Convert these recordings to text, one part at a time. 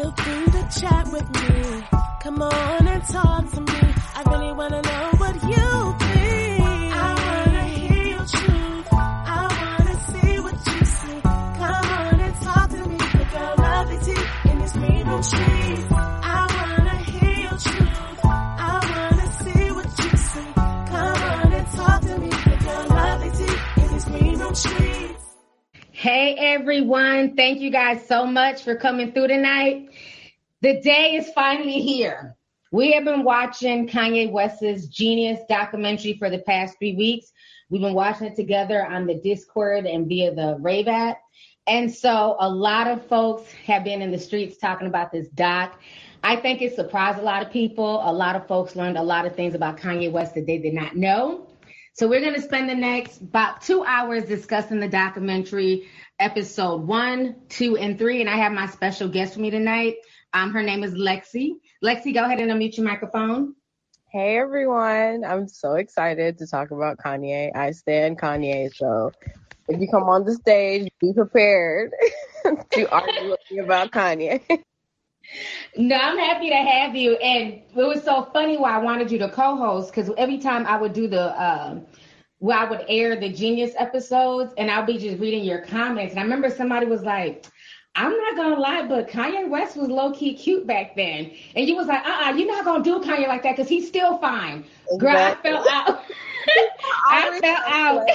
feel free to chat with me. Come on and talk to me. I really want to know what you think. I want to hear your truth. I want to see what you see. Come on and talk to me. Look how lovely tea in these freedom trees. I want to hear your truth. I want to see what you see. Come on and talk to me. Look how lovely tea in these freedom trees. Hey everyone, thank you guys so much for coming through tonight. The day is finally here. We have been watching Kanye West's Genius documentary for the past 3 weeks. We've been watching it together on the Discord and via the Rave app. And so a lot of folks have been in the streets talking about this doc. I think it surprised a lot of people. A lot of folks learned a lot of things about Kanye West that they did not know. So we're going to spend the next about 2 hours discussing the documentary, episode 1, 2, and 3. And I have my special guest with me tonight. Her name is Lexi. Lexi, go ahead and unmute your microphone. Hey, everyone. I'm so excited to talk about Kanye. I stand Kanye. So if you come on the stage, be prepared to argue with me about Kanye. No, I'm happy to have you. And it was so funny why I wanted you to co-host, because every time I would do I would air the Genius episodes, and I'll be just reading your comments. And I remember somebody was like, I'm not going to lie, but Kanye West was low-key cute back then. And you was like, you're not going to do Kanye like that because he's still fine. Girl, exactly. I fell out.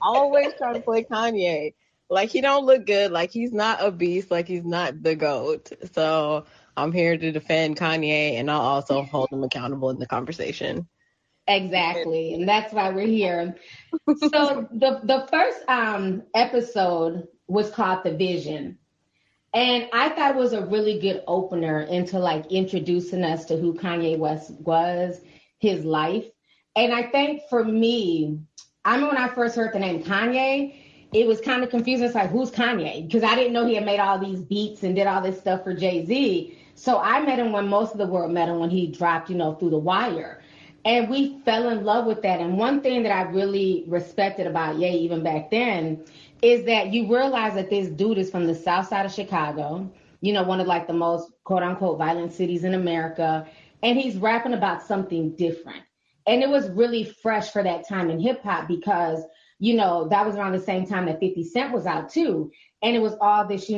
Always trying to play Kanye. Like, he don't look good. Like, he's not a beast. Like, he's not the GOAT. So I'm here to defend Kanye, and I'll also hold him accountable in the conversation. Exactly. And that's why we're here. So the first episode was called The Vision. And I thought it was a really good opener into, like, introducing us to who Kanye West was, his life. And I think for me, I remember when I first heard the name Kanye, it was kind of confusing. It's like, who's Kanye? Because I didn't know he had made all these beats and did all this stuff for Jay-Z. So I met him when most of the world met him, when he dropped, Through the Wire. And we fell in love with that. And one thing that I really respected about Ye, even back then, is that you realize that this dude is from the south side of Chicago, one of, like, the most quote-unquote violent cities in America. And he's rapping about something different. And it was really fresh for that time in hip-hop because that was around the same time that 50 Cent was out too. And it was all this,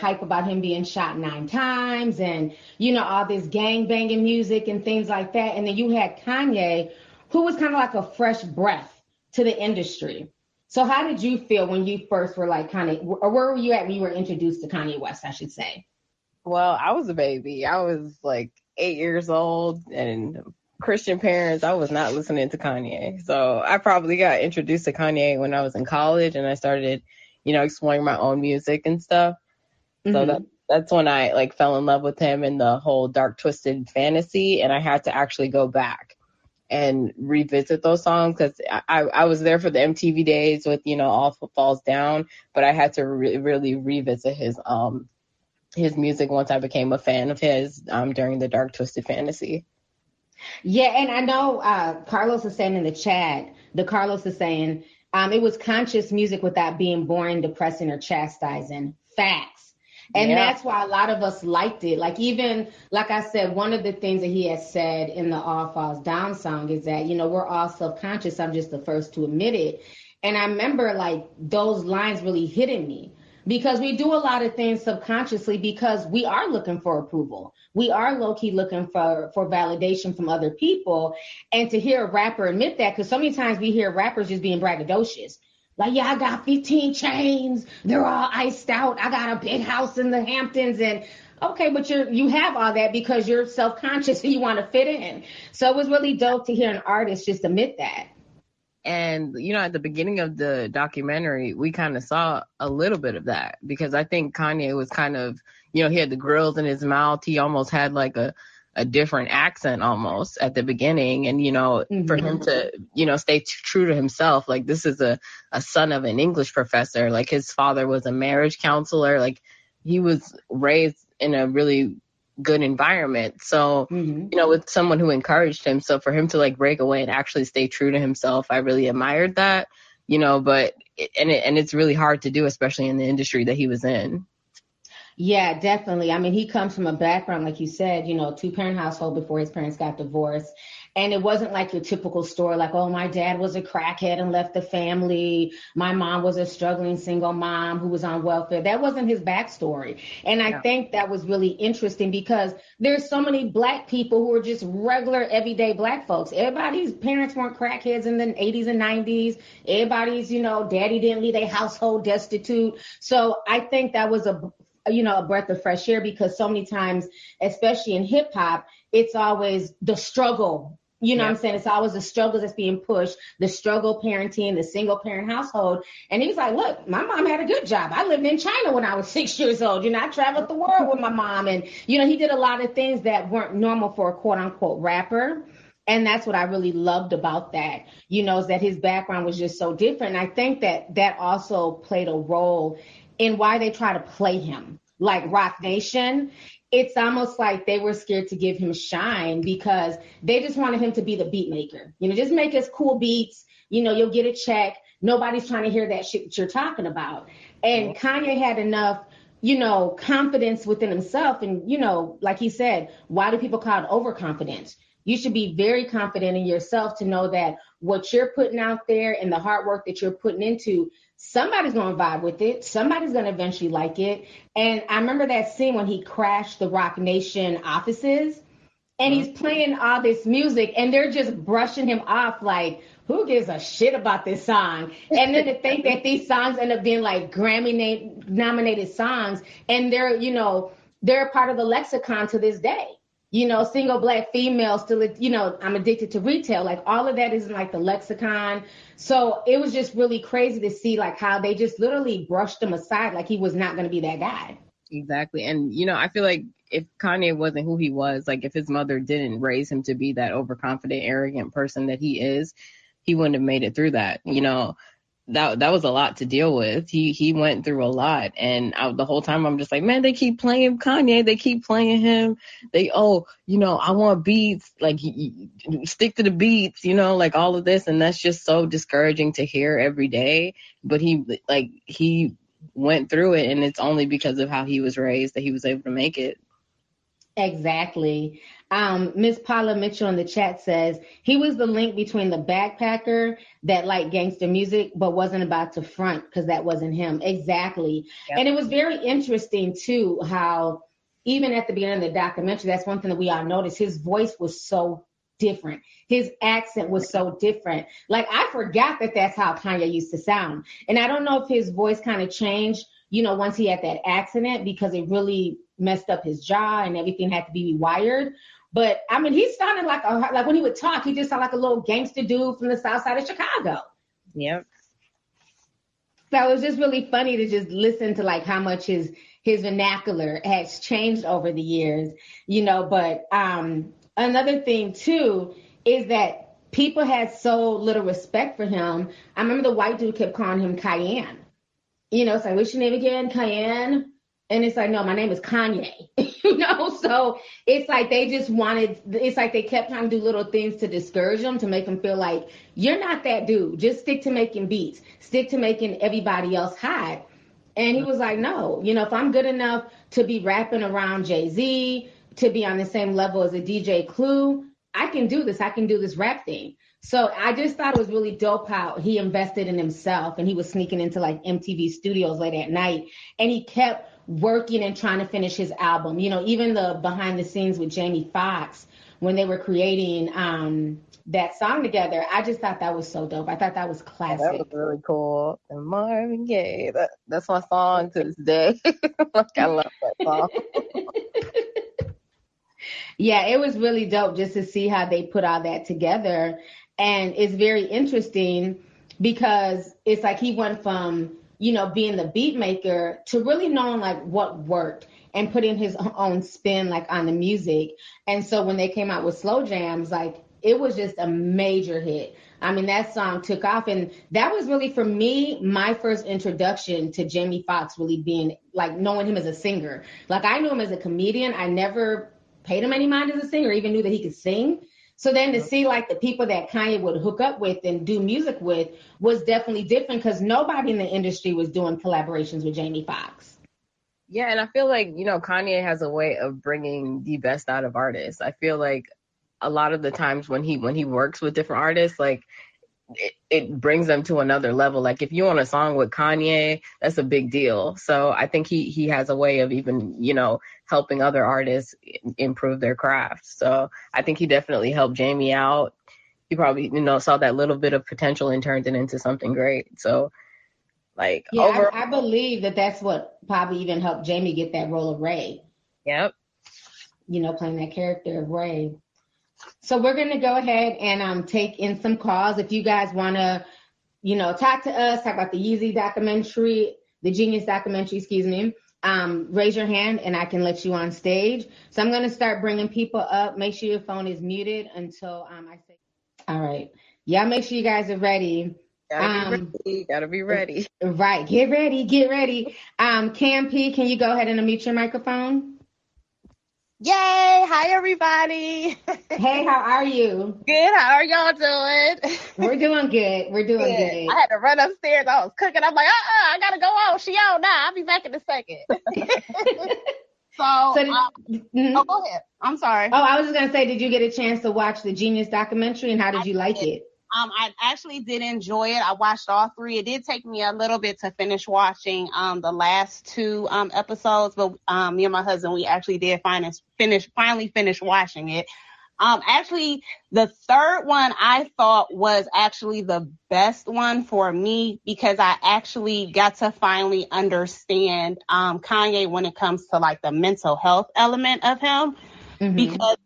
hype about him being shot 9 times and, all this gang banging music and things like that. And then you had Kanye, who was kind of like a fresh breath to the industry. So how did you feel when you first were like Kanye, or where were you at when you were introduced to Kanye West, I should say? Well, I was a baby. I was like 8 years old and Christian parents. I was not listening to Kanye. So I probably got introduced to Kanye when I was in college and I started, exploring my own music and stuff. Mm-hmm. So that's when I like fell in love with him and the whole dark twisted fantasy. And I had to actually go back and revisit those songs because I was there for the MTV days with, All Falls Down, but I had to really revisit his music once I became a fan of his during the dark twisted fantasy. Yeah, and I know Carlos is saying in the chat, it was conscious music without being boring, depressing, or chastising. Facts. And That's why a lot of us liked it. Like, even, like I said, one of the things that he has said in the All Falls Down song is that, we're all self-conscious. I'm just the first to admit it. And I remember, like, those lines really hitting me. Because we do a lot of things subconsciously because we are looking for approval. We are low-key looking for validation from other people. And to hear a rapper admit that, because so many times we hear rappers just being braggadocious. Like, yeah, I got 15 chains. They're all iced out. I got a big house in the Hamptons. And okay, but you have all that because you're self-conscious and you want to fit in. So it was really dope to hear an artist just admit that. And, at the beginning of the documentary, we kind of saw a little bit of that because I think Kanye was kind of, he had the grills in his mouth. He almost had like a different accent almost at the beginning. And, for him to, stay true to himself, like this is a son of an English professor. Like his father was a marriage counselor. Like he was raised in a really good environment. So, with someone who encouraged him. So for him to like break away and actually stay true to himself, I really admired that, but it's really hard to do, especially in the industry that he was in. Yeah, definitely. I mean, he comes from a background, like you said, you know, two-parent household before his parents got divorced. And it wasn't like your typical story, like, oh, my dad was a crackhead and left the family. My mom was a struggling single mom who was on welfare. That wasn't his backstory. And I think that was really interesting because there's so many black people who are just regular, everyday black folks. Everybody's parents weren't crackheads in the 80s and 90s. Everybody's, you know, daddy didn't leave their household destitute. So I think that was a breath of fresh air because so many times, especially in hip hop, it's always the struggle. You know what I'm saying? It's always the struggle that's being pushed, the struggle parenting, the single parent household. And he was like, look, my mom had a good job. I lived in China when I was 6 years old. You know, I traveled the world with my mom. And, you know, he did a lot of things that weren't normal for a quote unquote rapper. And that's what I really loved about that, you know, is that his background was just so different. And I think that that also played a role in why they try to play him like Roc Nation. It's almost like they were scared to give him shine because they just wanted him to be the beat maker. You know, just make us cool beats. You know, you'll get a check. Nobody's trying to hear that shit that you're talking about. And Kanye had enough, you know, confidence within himself. And, you know, like he said, why do people call it overconfidence? You should be very confident in yourself to know that what you're putting out there and the hard work that you're putting into, somebody's going to vibe with it. Somebody's going to eventually like it. And I remember that scene when he crashed the Roc Nation offices and he's playing all this music and they're just brushing him off like, who gives a shit about this song? And then to think that these songs end up being like Grammy-nominated songs and they're part of the lexicon to this day. You know, single black female still, you know, I'm addicted to retail. Like all of that isn't like the lexicon. So it was just really crazy to see like how they just literally brushed him aside. Like he was not going to be that guy. Exactly. And, you know, I feel like if Kanye wasn't who he was, like if his mother didn't raise him to be that overconfident, arrogant person that he is, he wouldn't have made it through that. You know, that was a lot to deal with. He went through a lot. And the whole time I'm just like, man, they keep playing Kanye. They keep playing him. I want beats, like stick to the beats, you know, like all of this. And that's just so discouraging to hear every day. But he went through it. And it's only because of how he was raised that he was able to make it. Exactly. Miss Paula Mitchell in the chat says he was the link between the backpacker that liked gangster music, but wasn't about to front because that wasn't him. Exactly. Yep. And it was very interesting too, how even at the beginning of the documentary, that's one thing that we all noticed. His voice was so different. His accent was so different. Like I forgot that's how Kanye used to sound. And I don't know if his voice kind of changed, you know, once he had that accident because it really messed up his jaw and everything had to be rewired. But I mean, he sounded like when he would talk, he just sounded like a little gangster dude from the south side of Chicago. Yep. So it was just really funny to just listen to like how much his vernacular has changed over the years, you know. But another thing too is that people had so little respect for him. I remember the white dude kept calling him Cayenne. You know, it's like, what's your name again? Cayenne. And it's like, no, my name is Kanye, you know? So it's like they just they kept trying to do little things to discourage him, to make him feel like you're not that dude. Just stick to making beats, stick to making everybody else hot. And he was like, no, you know, if I'm good enough to be rapping around Jay-Z, to be on the same level as a DJ Clue, I can do this rap thing. So I just thought it was really dope how he invested in himself and he was sneaking into like MTV studios late at night and he kept working and trying to finish his album. You know, even the behind the scenes with Jamie Foxx when they were creating that song together, I just thought that was so dope. I thought that was classic. Yeah, that was really cool. And Marvin Gaye, that's my song to this day. Like I love that song. Yeah, it was really dope just to see how they put all that together. And it's very interesting because it's like he went from, you know, being the beat maker to really knowing like what worked and putting his own spin like on the music. And so when they came out with Slow Jams, like it was just a major hit. I mean, that song took off, and that was really, for me, my first introduction to Jamie Foxx really being like knowing him as a singer. Like I knew him as a comedian. I never paid him any mind as a singer, even knew that he could sing. So then to see like the people that Kanye would hook up with and do music with was definitely different because nobody in the industry was doing collaborations with Jamie Foxx. Yeah, and I feel like, you know, Kanye has a way of bringing the best out of artists. I feel like a lot of the times when he works with different artists, like it brings them to another level. Like if you on a song with Kanye, that's a big deal. So I think he has a way of even, you know, helping other artists improve their craft. So I think he definitely helped Jamie out. He probably, you know, saw that little bit of potential and turned it into something great. So like, yeah, overall, I believe that's what probably even helped Jamie get that role of Rave. Yep. You know, playing that character of Rave. So we're going to go ahead and take in some calls. If you guys want to, you know, talk to us, talk about the Yeezy documentary, the Genius documentary, raise your hand and I can let you on stage. So I'm going to start bringing people up. Make sure your phone is muted until I say. All right. Yeah, make sure you guys are ready. Gotta be ready. Right. Get ready. Cam P, can you go ahead and unmute your microphone? Yay! Hi, everybody. Hey, how are you? Good. How are y'all doing? We're doing good. We're doing good. I had to run upstairs. I was cooking. I'm like, I gotta go on. She on now. I'll be back in a second. Oh, go ahead. I'm sorry. Oh, I was just gonna say, did you get a chance to watch the Genius documentary, and how did you like it? I actually did enjoy it. I watched all three. It did take me a little bit to finish watching the last two episodes, but me and my husband, we actually did finally finish watching it. Actually, the third one I thought was actually the best one for me because I actually got to finally understand Kanye when it comes to like the mental health element of him. Mm-hmm. Because,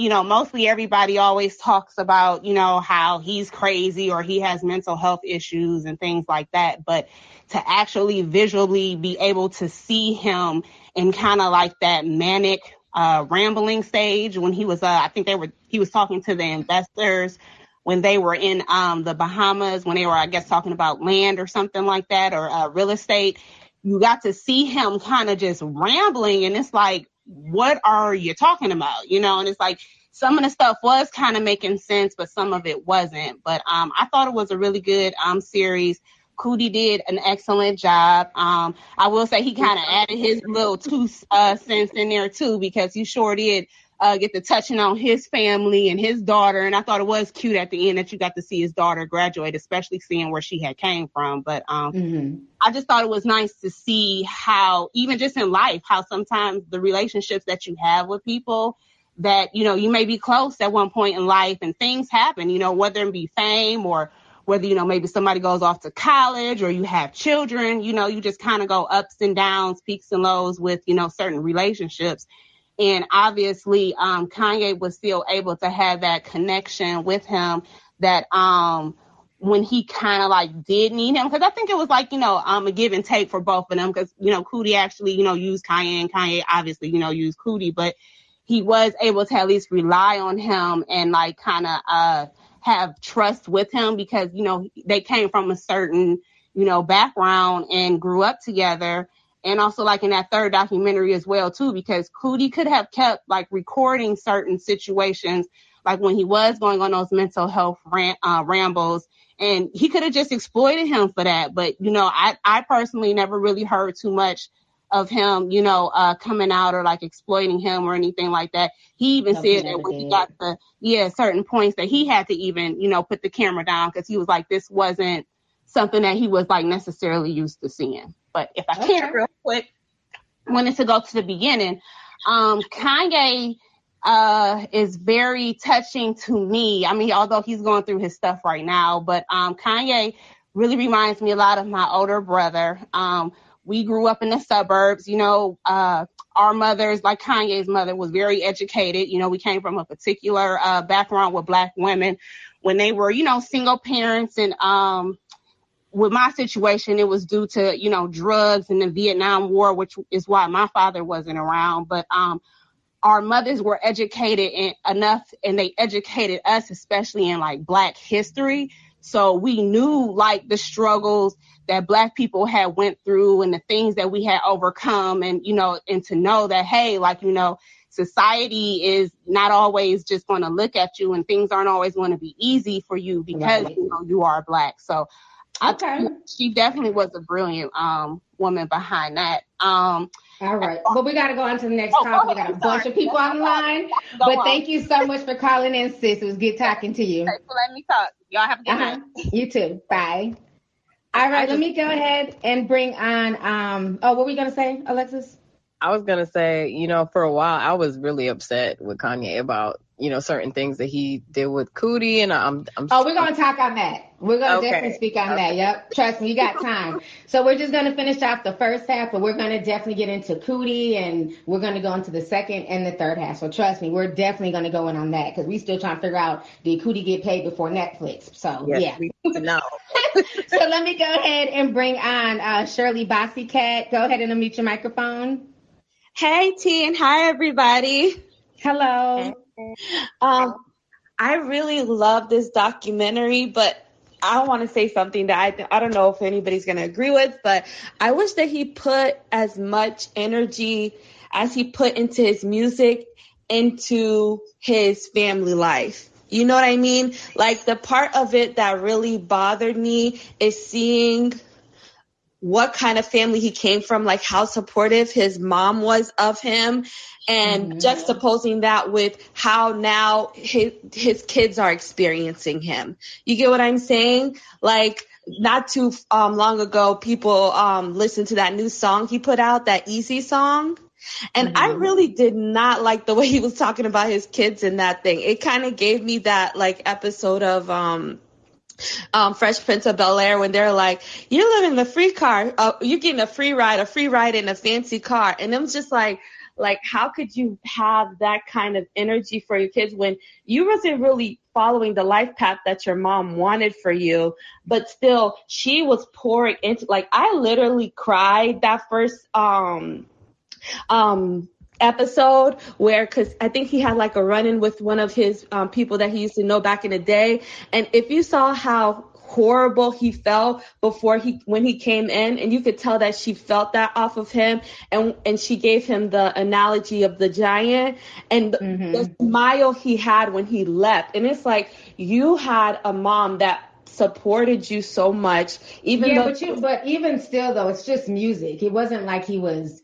you know, mostly everybody always talks about, you know, how he's crazy or he has mental health issues and things like that. But to actually visually be able to see him in kind of like that manic rambling stage when he was, he was talking to the investors when they were in the Bahamas, when they were, I guess, talking about land or something like that or real estate. You got to see him kind of just rambling and it's like, what are you talking about? You know, and it's like some of the stuff was kind of making sense, but some of it wasn't. But I thought it was a really good series. Coodie did an excellent job. I will say he kind of added his little two cents in there, too, because he sure did get to touching on his family and his daughter. And I thought it was cute at the end that you got to see his daughter graduate, especially seeing where she had came from. But I just thought it was nice to see how, even just in life, how sometimes the relationships that you have with people that, you know, you may be close at one point in life and things happen, you know, whether it be fame or whether, you know, maybe somebody goes off to college or you have children, you know, you just kind of go ups and downs, peaks and lows with, you know, certain relationships. And obviously, Kanye was still able to have that connection with him that when he kind of like did need him, because I think it was like, you know, a give and take for both of them because, you know, Coodie actually, you know, used Kanye and Kanye obviously, you know, used Coodie. But he was able to at least rely on him and like kind of have trust with him because, you know, they came from a certain, you know, background and grew up together. And also, like, in that third documentary as well, too, because Coodie could have kept, like, recording certain situations, like when he was going on those mental health rambles. And he could have just exploited him for that. But, you know, I personally never really heard too much of him, you know, coming out or, like, exploiting him or anything like that. He even said that when he got the, certain points that he had to even, you know, put the camera down because he was like, this wasn't something that he was, like, necessarily used to seeing. But if I can real quick, wanted to go to the beginning. Kanye is very touching to me. I mean, although he's going through his stuff right now, but Kanye really reminds me a lot of my older brother. We grew up in the suburbs, you know, our mothers, like Kanye's mother, was very educated. You know, we came from a particular background with Black women when they were, you know, single parents and, with my situation, it was due to, you know, drugs and the Vietnam War, which is why my father wasn't around. But our mothers were educated enough and they educated us, especially in like Black history. So we knew like the struggles that Black people had went through and the things that we had overcome. And, you know, and to know that, hey, like, you know, society is not always just going to look at you and things aren't always going to be easy for you because, you know, you are Black. So. Okay. She definitely was a brilliant woman behind that. All right. But we got to go on to the next topic. We got a bunch of people online. But thank you so much for calling in, sis. It was good talking to you. Thanks for letting me talk. Y'all have a good night. You too. Bye. All right. Let me go ahead and bring on. What were you going to say, Alexis? I was going to say, for a while, I was really upset with Kanye about, certain things that he did with Coodie. And we're going to talk on that. We're going to definitely speak on that. Yep. Trust me, you got time. So we're just going to finish off the first half, but we're going to definitely get into Coodie, and we're going to go into the second and the third half. So trust me, we're definitely going to go in on that because we still trying to figure out, did Coodie get paid before Netflix? So yes, yeah. No. So let me go ahead and bring on Shirley Bossy Cat. Go ahead and unmute your microphone. Hey, T, and hi, everybody. Hello. Hey. I really love this documentary, but I want to say something that I don't know if anybody's going to agree with, but I wish that he put as much energy as he put into his music into his family life. You know what I mean? Like, the part of it that really bothered me is seeing what kind of family he came from, like how supportive his mom was of him, and juxtaposing that with how now his kids are experiencing him. You get what I'm saying? Like, not too long ago, people listened to that new song he put out, that Easy song. And I really did not like the way he was talking about his kids in that thing. It kind of gave me that like episode of Fresh Prince of Bel-Air when they're like, you're living the free car, you're getting a free ride in a fancy car. And it was just like, how could you have that kind of energy for your kids when you wasn't really following the life path that your mom wanted for you, but still she was pouring into, like, I literally cried that first episode where, because I think he had like a run-in with one of his people that he used to know back in the day, and if you saw how horrible he felt when he came in, and you could tell that she felt that off of him, and she gave him the analogy of the giant, and the smile he had when he left. And it's like, you had a mom that supported you so much, even though it's just music. It wasn't like it was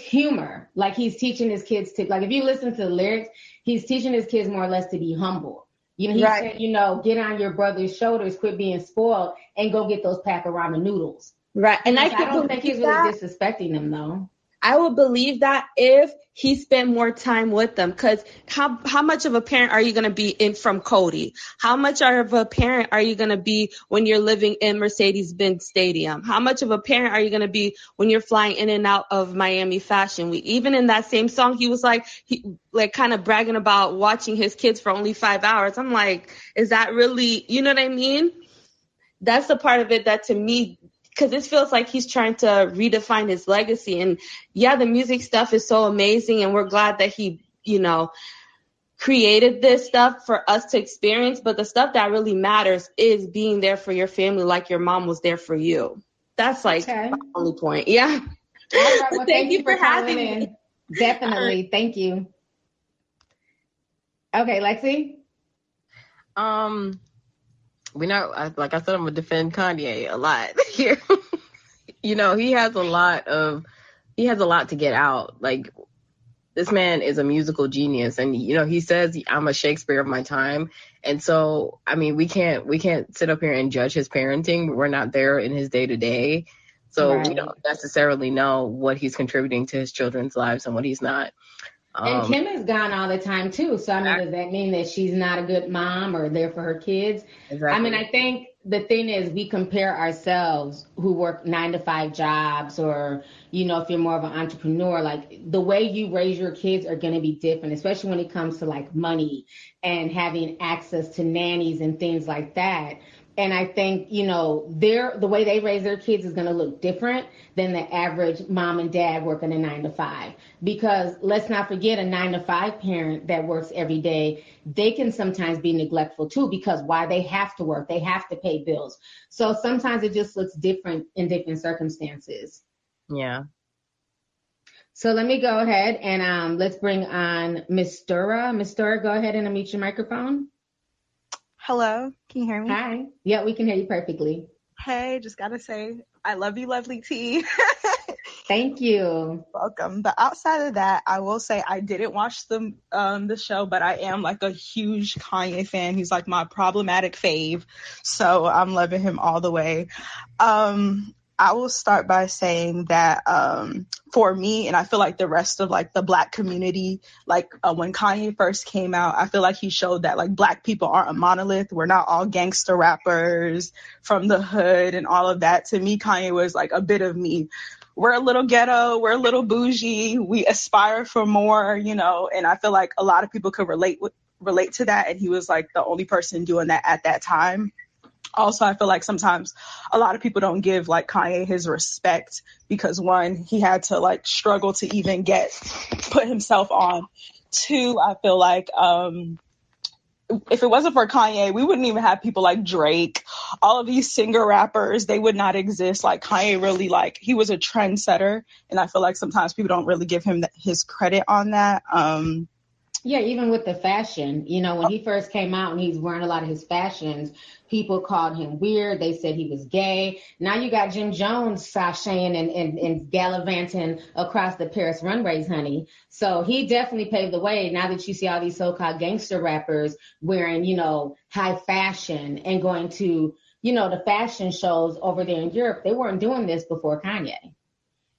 humor. Like, he's teaching his kids to, like, if you listen to the lyrics, he's teaching his kids more or less to be humble. He said, get on your brother's shoulders, quit being spoiled, and go get those pack of ramen noodles. Right. And I don't think he's really disrespecting them, though. I would believe that if he spent more time with them, because how much of a parent are you going to be in from Coodie? How much of a parent are you going to be when you're living in Mercedes-Benz Stadium? How much of a parent are you going to be when you're flying in and out of Miami Fashion Week? Even in that same song, he was like, kind of bragging about watching his kids for only 5 hours. I'm like, is that really, you know what I mean? That's the part of it that, to me, because it feels like he's trying to redefine his legacy. And yeah, the music stuff is so amazing, and we're glad that he, created this stuff for us to experience. But the stuff that really matters is being there for your family, like your mom was there for you. That's like my only point. Yeah. All right, well, thank you for having me. Definitely. Thank you. Okay, Lexi. Like I said, I'm going to defend Kanye a lot here. He has a lot to get out. Like, this man is a musical genius, and, he says, I'm a Shakespeare of my time. And so, I mean, we can't sit up here and judge his parenting. We're not there in his day to day. So we don't necessarily know what he's contributing to his children's lives and what he's not. And Kim is gone all the time, too. So, does that mean that she's not a good mom or there for her kids? Exactly. I think the thing is, we compare ourselves who work 9-to-5 jobs, or, if you're more of an entrepreneur, like, the way you raise your kids are going to be different, especially when it comes to, like, money and having access to nannies and things like that. And I think, the way they raise their kids is going to look different than the average mom and dad working a 9-to-5. Because let's not forget, a 9-to-5 parent that works every day, they can sometimes be neglectful too, because why? They have to work. They have to pay bills. So sometimes it just looks different in different circumstances. Yeah. So let me go ahead and let's bring on Ms. Stura. Ms. Stura, go ahead and unmute your microphone. Hello, can you hear me? Hi. Yeah, we can hear you perfectly. Hey, just gotta say, I love you, lovely T. Thank you. Welcome. But outside of that, I will say I didn't watch the show, but I am like a huge Kanye fan. He's like my problematic fave. So I'm loving him all the way. I will start by saying that for me, and I feel like the rest of like the Black community, like when Kanye first came out, I feel like he showed that like Black people aren't a monolith. We're not all gangster rappers from the hood and all of that. To me, Kanye was like a bit of me. We're a little ghetto, we're a little bougie, we aspire for more, you know, and I feel like a lot of people could relate to that. And he was like the only person doing that at that time. Also, I feel like sometimes a lot of people don't give like Kanye his respect because one, he had to like struggle to even put himself on. Two, I feel like if it wasn't for Kanye, we wouldn't even have people like Drake, all of these singer rappers, they would not exist. Like Kanye really like, he was a trendsetter. And I feel like sometimes people don't really give him his credit on that. Yeah, even with the fashion, you know, when he first came out and he's wearing a lot of his fashions, people called him weird. They said he was gay. Now you got Jim Jones sashaying and gallivanting across the Paris runways, honey. So he definitely paved the way. Now that you see all these so-called gangster rappers wearing, you know, high fashion and going to, you know, the fashion shows over there in Europe, they weren't doing this before Kanye.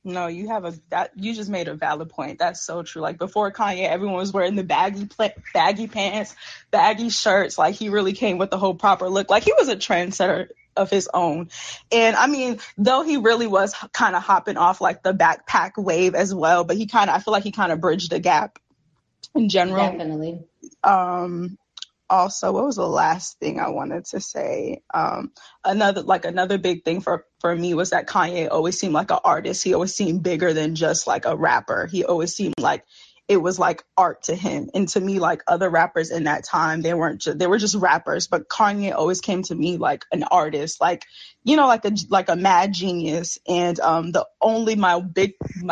No, you have you just made a valid point. That's so true. Like before Kanye, everyone was wearing the baggy pants, baggy shirts. Like he really came with the whole proper look. Like he was a trendsetter of his own. And I mean, though he really was kind of hopping off like the backpack wave as well, but I feel like he kind of bridged the gap in general. Definitely. Also, what was the last thing I wanted to say? Another big thing for me was that Kanye always seemed like an artist. He always seemed bigger than just like a rapper. He always seemed like it was like art to him. And to me, like other rappers in that time, they were just rappers. But Kanye always came to me like an artist, like, you know, like a mad genius. And my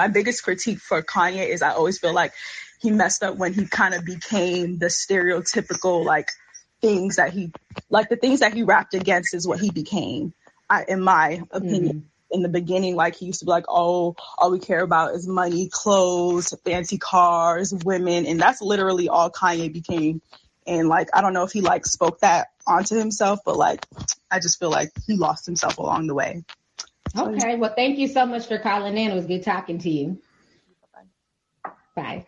biggest critique for Kanye is I always feel like he messed up when he kind of became the stereotypical, like, things that he, like, the things that he rapped against is what he became, in my opinion. Mm-hmm. In the beginning, like, he used to be like, oh, all we care about is money, clothes, fancy cars, women, and that's literally all Kanye became. And, like, I don't know if he, like, spoke that onto himself, but, like, I just feel like he lost himself along the way. So, okay, well, thank you so much for calling in. It was good talking to you. Bye.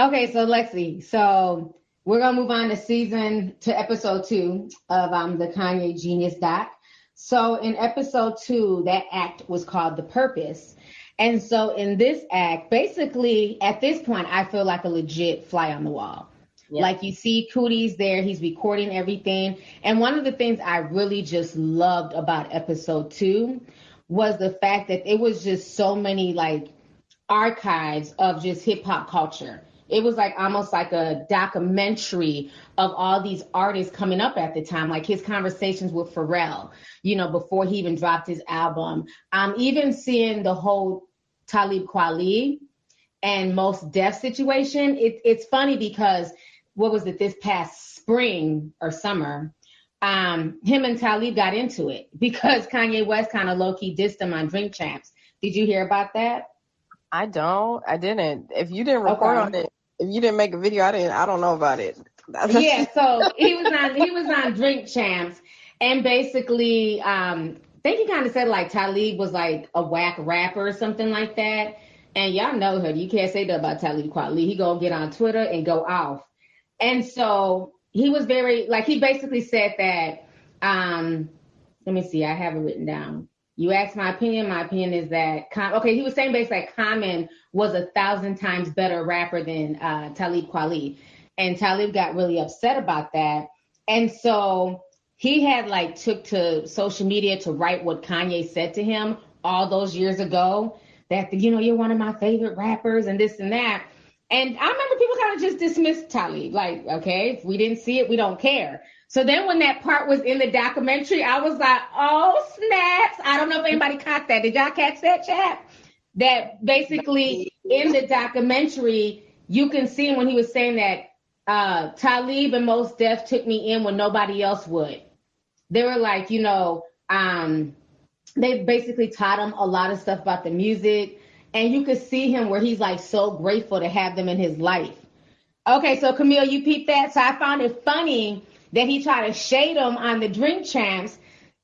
Okay, so Lexi, so we're going to move on to episode 2 of the Kanye Genius Doc. So in episode 2, that act was called The Purpose. And so in this act, basically at this point, I feel like a legit fly on the wall. Yeah. Like you see Coodie's there, he's recording everything. And one of the things I really just loved about episode 2 was the fact that it was just so many like archives of just hip hop culture. It was like almost like a documentary of all these artists coming up at the time, like his conversations with Pharrell, you know, before he even dropped his album. I'm even seeing the whole Talib Kweli and Mos Def situation. It's funny because what was it this past spring or summer? Him and Talib got into it because Kanye West kind of low key dissed him on Drink Champs. Did you hear about that? I didn't. If you didn't report on it, if you didn't make a video, I don't know about it. Yeah, so he was on Drink Champs, and basically, I think he kind of said like Talib was like a whack rapper or something like that. And y'all know her. You can't say that about Talib Kweli. He gonna get on Twitter and go off. And so he was very like he basically said that. Let me see. I have it written down. You asked my opinion. My opinion is that he was saying basically that Common was 1,000 times better rapper than Talib Kweli, and Talib got really upset about that. And so he had like took to social media to write what Kanye said to him all those years ago that you know you're one of my favorite rappers and this and that. And I remember people kind of just dismissed Talib like, okay, if we didn't see it, we don't care. So then when that part was in the documentary, I was like, oh, snaps. I don't know if anybody caught that. Did y'all catch that, chat? That basically in the documentary, you can see when he was saying that Talib and Mos Def took me in when nobody else would. They were like, you know, they basically taught him a lot of stuff about the music. And you could see him where he's like so grateful to have them in his life. Okay, so Camille, you peeped that. So I found it funny that he tried to shade him on the Drink Champs.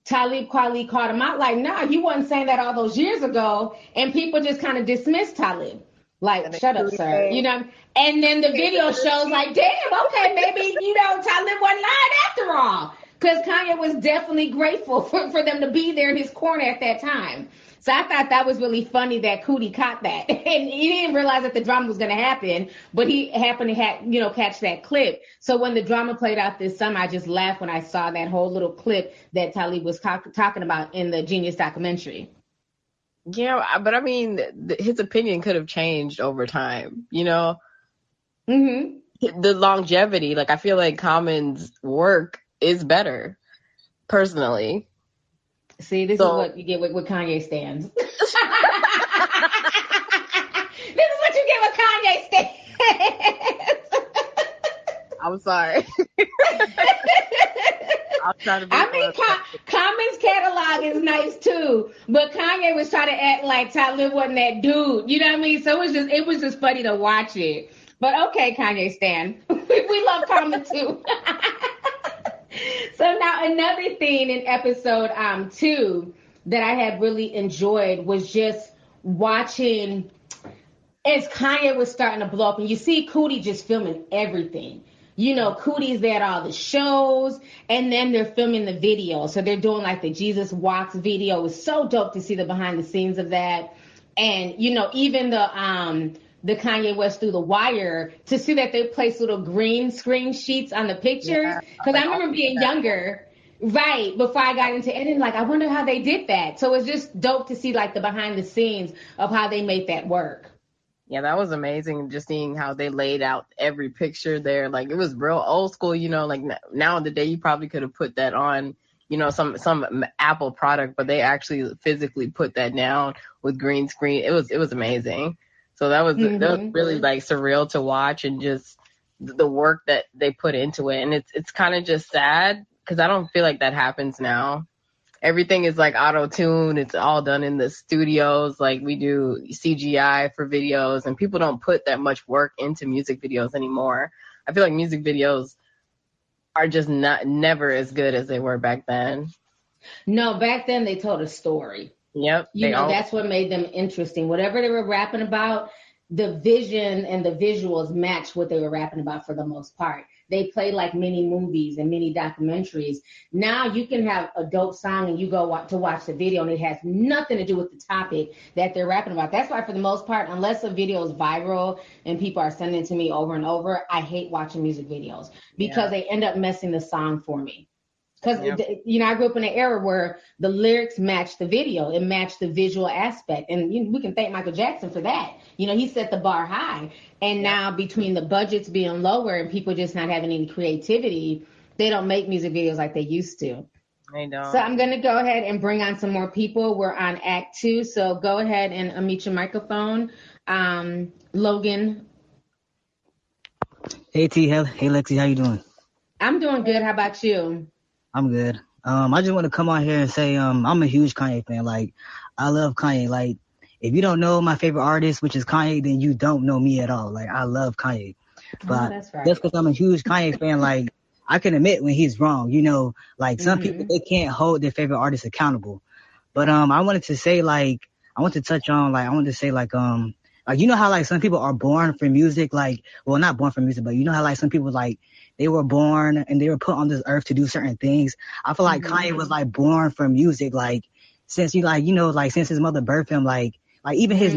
Talib Kweli called him out like, nah, you wasn't saying that all those years ago. And people just kind of dismissed Talib. Like, shut up, sir. You know, and then the video shows like, damn, okay, maybe, you know, Talib wasn't lying after all. Because Kanye was definitely grateful for them to be there in his corner at that time. So I thought that was really funny that Coodie caught that. And he didn't realize that the drama was going to happen, but he happened to catch that clip. So when the drama played out this summer, I just laughed when I saw that whole little clip that Talib was talking about in the Genius documentary. Yeah, but I mean, his opinion could have changed over time, you know? Mm-hmm. The longevity, like I feel like Common's work is better, personally. See, this is what you get with Kanye stands. This is what you get with Kanye stands. I'm sorry. Common's catalog is nice too, but Kanye was trying to act like Talib wasn't that dude. You know what I mean? So it was just funny to watch it. But okay, Kanye stan. We love Common too. So now another thing in episode 2 that I had really enjoyed was just watching as Kanye was starting to blow up. And you see Coodie just filming everything. You know, Coodie's there at all the shows, and then they're filming the video. So they're doing like the Jesus Walks video. It was so dope to see the behind the scenes of that. And, you know, even the Kanye West Through the Wire, to see that they place little green screen sheets on the pictures. Because I remember being younger, right, before I got into editing, like, I wonder how they did that. So it's just dope to see, like, the behind the scenes of how they made that work. Yeah, that was amazing, just seeing how they laid out every picture there. Like, it was real old school, you know, like, now in the day, you probably could have put that on, you know, some Apple product, but they actually physically put that down with green screen. It was amazing. So that was really like surreal to watch, and just the work that they put into it. And it's kind of just sad because I don't feel like that happens now. Everything is like auto-tuned. It's all done in the studios. Like we do CGI for videos, and people don't put that much work into music videos anymore. I feel like music videos are just never as good as they were back then. No, back then they told a story. Yep. You know, that's what made them interesting. Whatever they were rapping about, the vision and the visuals matched what they were rapping about for the most part. They play like mini movies and mini documentaries. Now you can have a dope song and you go to watch the video and it has nothing to do with the topic that they're rapping about. That's why for the most part, unless a video is viral and people are sending it to me over and over, I hate watching music videos because they end up messing the song for me. Because, you know, I grew up in an era where the lyrics matched the video. It matched the visual aspect. And we can thank Michael Jackson for that. You know, he set the bar high. And now between the budgets being lower and people just not having any creativity, they don't make music videos like they used to. I know. So I'm going to go ahead and bring on some more people. We're on Act 2. So go ahead and unmute your microphone. Logan. Hey, T. Hey, Lexi. How you doing? I'm doing good. How about you? I'm good. I just want to come on here and say I'm a huge Kanye fan. Like, I love Kanye. Like, if you don't know my favorite artist, which is Kanye, then you don't know me at all. Like, I love Kanye. But that's right. Just because I'm a huge Kanye fan, like, I can admit when he's wrong. You know, like, some people, they can't hold their favorite artists accountable. But I want to touch on, like, you know how, like, some people are born for music, like, well, not born for music, but you know how, like, some people, like, they were born and they were put on this earth to do certain things. I feel like Kanye was like born for music. Like since he like, you know, like since his mother birthed him, like even his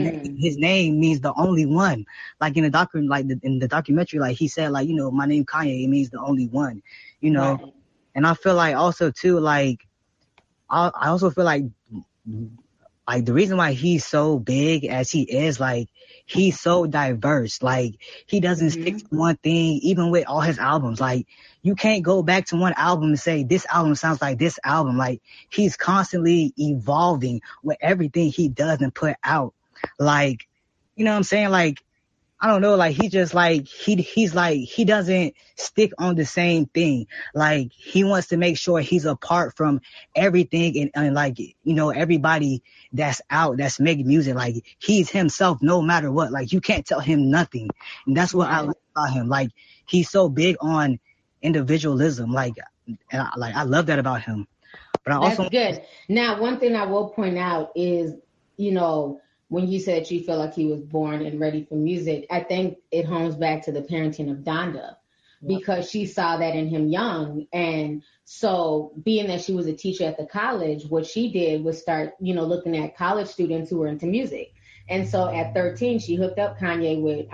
name means the only one. Like in the documentary, like he said, like, you know, my name Kanye, it means the only one, you know? Right. And I feel like also too, like, I also feel like the reason why he's so big as he is, like, he's so diverse. Like, he doesn't stick to one thing, even with all his albums. Like, you can't go back to one album and say, this album sounds like this album. Like, he's constantly evolving with everything he does and put out. Like, you know what I'm saying? Like, I don't know, like, he just, like, he's, like, he doesn't stick on the same thing. Like, he wants to make sure he's apart from everything and like, you know, everybody that's out, that's making music. Like, he's himself no matter what. Like, you can't tell him nothing. And that's what I like about him. Like, he's so big on individualism. Like, and I love that about him. But I also... That's good. Now, one thing I will point out is, you know... When you said you feel like he was born and ready for music, I think it homes back to the parenting of Donda, because she saw that in him young. And so being that she was a teacher at the college, what she did was start, you know, looking at college students who were into music. And so at 13, she hooked up Kanye with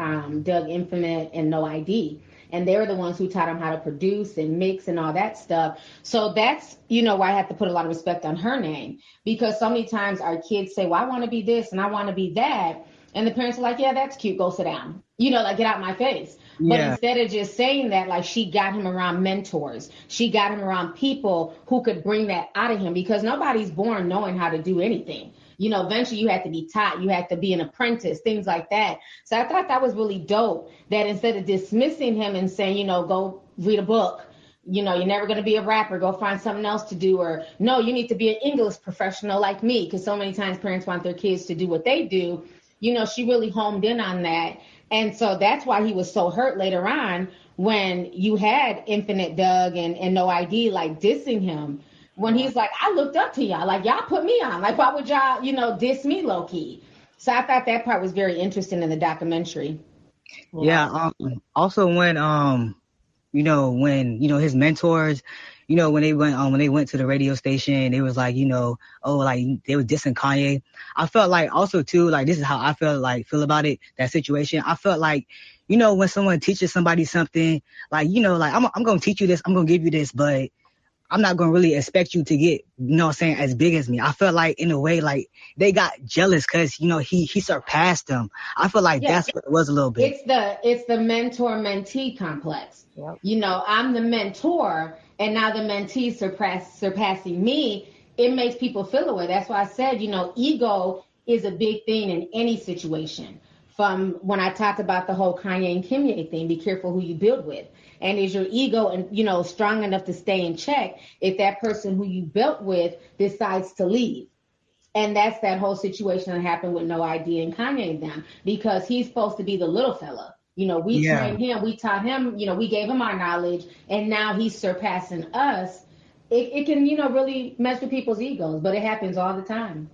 Doug Infinite and No I.D., and they were the ones who taught him how to produce and mix and all that stuff. So that's, you know, why I have to put a lot of respect on her name, because so many times our kids say, well, I want to be this and I want to be that. And the parents are like, yeah, that's cute. Go sit down. You know, like, get out my face. Yeah. But instead of just saying that, like, she got him around mentors. She got him around people who could bring that out of him, because nobody's born knowing how to do anything. You know, eventually you had to be taught, you had to be an apprentice, things like that. So I thought that was really dope, that instead of dismissing him and saying, you know, go read a book, you know, you're never going to be a rapper, go find something else to do, or no, you need to be an English professional like me, because so many times parents want their kids to do what they do. You know, she really homed in on that. And so that's why he was so hurt later on when you had Infinite Doug and No ID, like, dissing him. When he's like, I looked up to y'all, like, y'all put me on, like, why would y'all, you know, diss me low key? So I thought that part was very interesting in the documentary. Wow. Yeah. Also when, you know, his mentors, you know, when they went to the radio station, it was like, you know, oh, like, they were dissing Kanye. I felt like also too, like, this is how I feel about it, that situation. I felt like, you know, when someone teaches somebody something, like, you know, like, I'm going to teach you this, I'm going to give you this, but I'm not going to really expect you to get, you know what I'm saying, as big as me. I felt like, in a way, like, they got jealous because, you know, he surpassed them. I feel like that's what it was a little bit. It's the mentor-mentee complex. Yep. You know, I'm the mentor, and now the mentee surpassing me. It makes people feel away. That's why I said, you know, ego is a big thing in any situation. From when I talked about the whole Kanye and Kimye thing, be careful who you build with. And is your ego, and, you know, strong enough to stay in check if that person who you built with decides to leave? And that's that whole situation that happened with No ID and Kanye and them, because he's supposed to be the little fella. You know, we trained him, we taught him, you know, we gave him our knowledge, and now he's surpassing us. It can, you know, really mess with people's egos, but it happens all the time.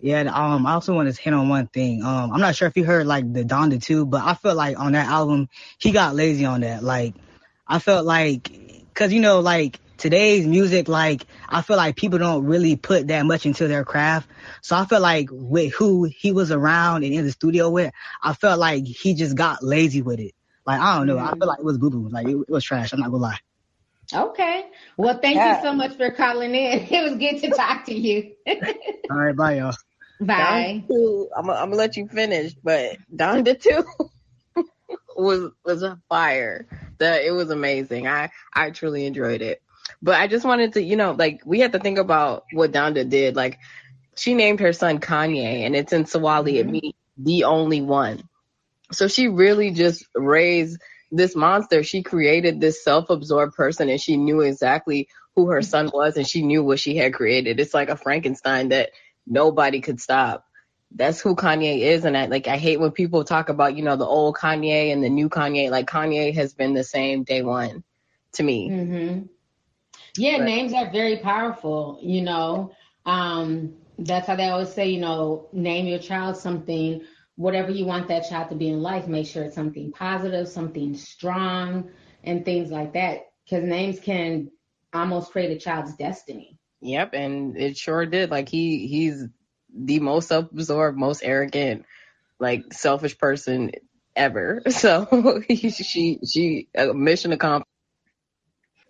Yeah, and, I also want to hit on one thing. I'm not sure if you heard, like, the Donda Two, but I feel like on that album, he got lazy on that. Like, I felt like, because, you know, like, today's music, like, I feel like people don't really put that much into their craft. So I feel like with who he was around and in the studio with, I felt like he just got lazy with it. Like, I don't know. I feel like it was boo-boo. Like, it was trash. I'm not going to lie. Okay. Well, thank you so much for calling in. It was good to talk to you. All right. Bye, y'all. Bye. I'm going to let you finish, but Donda 2 was a fire. It was amazing. I truly enjoyed it. But I just wanted to, you know, like, we had to think about what Donda did. Like, she named her son Kanye, and it's in Swahili. It means the only one. So she really just raised this monster. She created this self-absorbed person, and she knew exactly who her son was, and she knew what she had created. It's like a Frankenstein that nobody could stop. That's who Kanye is. And I hate when people talk about, you know, the old Kanye and the new Kanye. Like, Kanye has been the same day one to me. Yeah, but names are very powerful, you know. That's how they always say, you know, name your child something. Whatever you want that child to be in life, make sure it's something positive, something strong, and things like that. Because names can almost create a child's destiny. Yep, and it sure did. Like, he's the most self-absorbed, most arrogant, like, selfish person ever. So she mission accomplished.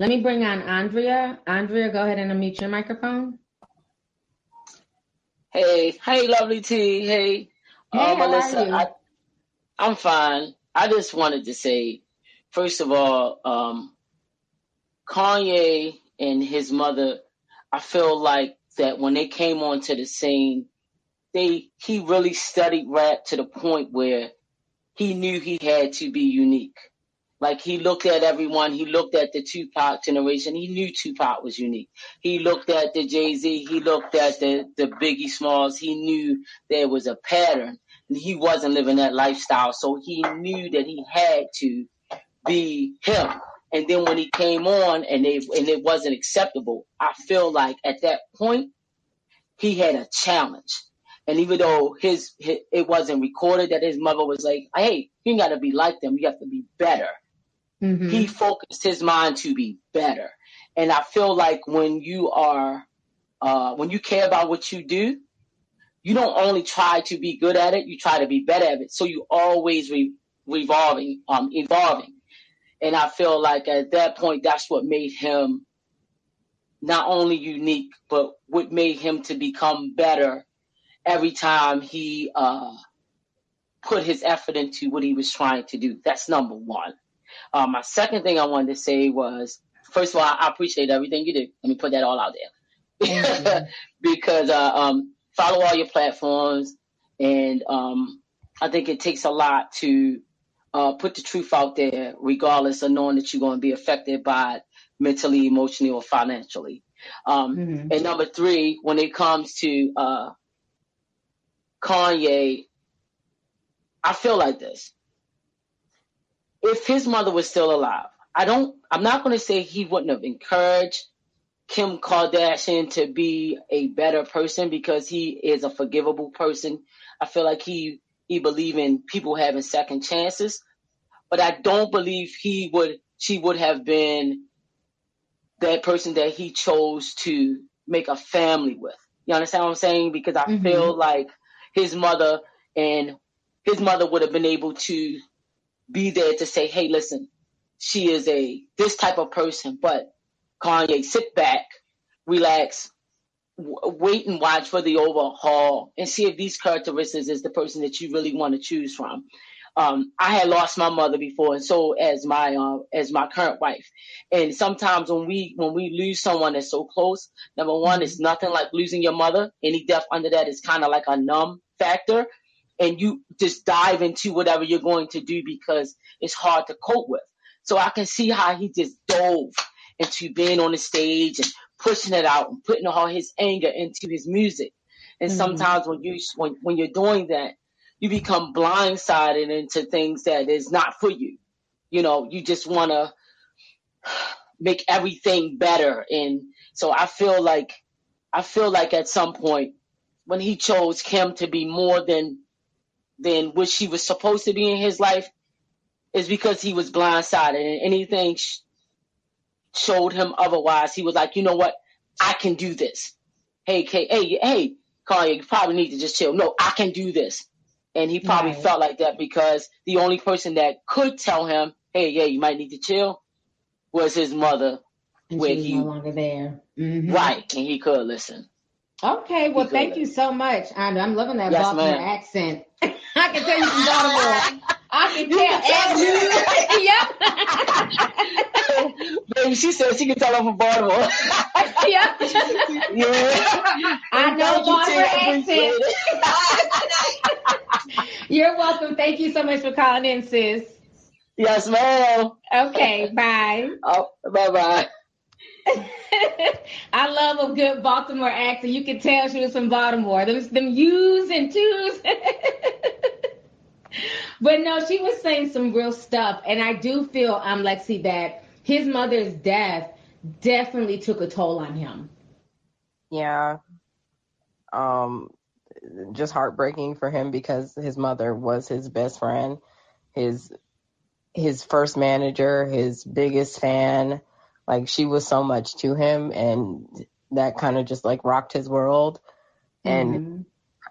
Let me bring on Andrea. Andrea, go ahead and unmute your microphone. Hey, lovely T. Hey. Hey, Melissa, I'm fine. I just wanted to say, first of all, Kanye and his mother, I feel like that when they came onto the scene, he really studied rap to the point where he knew he had to be unique. Like, he looked at everyone. He looked at the Tupac generation. He knew Tupac was unique. He looked at the Jay-Z. He looked at the Biggie Smalls. He knew there was a pattern. And he wasn't living that lifestyle. So he knew that he had to be him. And then when he came on and it wasn't acceptable, I feel like at that point, he had a challenge. And even though his it wasn't recorded that his mother was like, hey, you got to be like them. You have to be better. Mm-hmm. He focused his mind to be better. And I feel like when you are, when you care about what you do, you don't only try to be good at it, you try to be better at it. So you always evolving. And I feel like at that point, that's what made him not only unique, but what made him to become better every time he put his effort into what he was trying to do. That's number one. My second thing I wanted to say was, first of all, I appreciate everything you do. Let me put that all out there. Mm-hmm. Because follow all your platforms. And I think it takes a lot to put the truth out there, regardless of knowing that you're going to be affected by it mentally, emotionally, or financially. Mm-hmm. And number three, when it comes to Kanye, I feel like this. If his mother was still alive, I'm not going to say he wouldn't have encouraged Kim Kardashian to be a better person, because he is a forgivable person. I feel like he believe in people having second chances, but I don't believe she would have been that person that he chose to make a family with. You understand what I'm saying? Because I mm-hmm. feel like his mother would have been able to be there to say, hey, listen, she is this type of person, but Kanye, sit back, relax, wait and watch for the overhaul and see if these characteristics is the person that you really want to choose from. I had lost my mother before, and so as my current wife. And sometimes when we lose someone that's so close, number one, it's nothing like losing your mother. Any death under that is kind of like a numb factor, and you just dive into whatever you're going to do because it's hard to cope with. So I can see how he just dove into being on the stage and pushing it out and putting all his anger into his music. And sometimes when you're doing that, you become blindsided into things that is not for you. You know, you just want to make everything better. And so I feel like at some point when he chose Kim to be more than what she was supposed to be in his life, is because he was blindsided, and anything showed him otherwise, he was like, you know what? I can do this. Hey, Kanye, you probably need to just chill. No, I can do this. And he probably felt like that because the only person that could tell him, hey, yeah, you might need to chill, was his mother. And where he no longer there. Mm-hmm. Right. And he could listen. Okay. Well, thank you so much. I'm loving that Baltimore accent. I can tell you from Baltimore. I can tell you. Yeah. Baby, she said she can tell I'm from Baltimore. Yeah. Yeah. I know Baltimore accent. You're welcome. Thank you so much for calling in, sis. Yes, ma'am. Okay, bye. Oh, bye-bye. I love a good Baltimore accent. You can tell she was from Baltimore. Them U's and twos. But no, she was saying some real stuff. And I do feel, Lexi, that his mother's death definitely took a toll on him. Yeah. Just heartbreaking for him, because his mother was his best friend, his first manager, his biggest fan. Like, she was so much to him, and that kind of just like rocked his world. Mm-hmm. And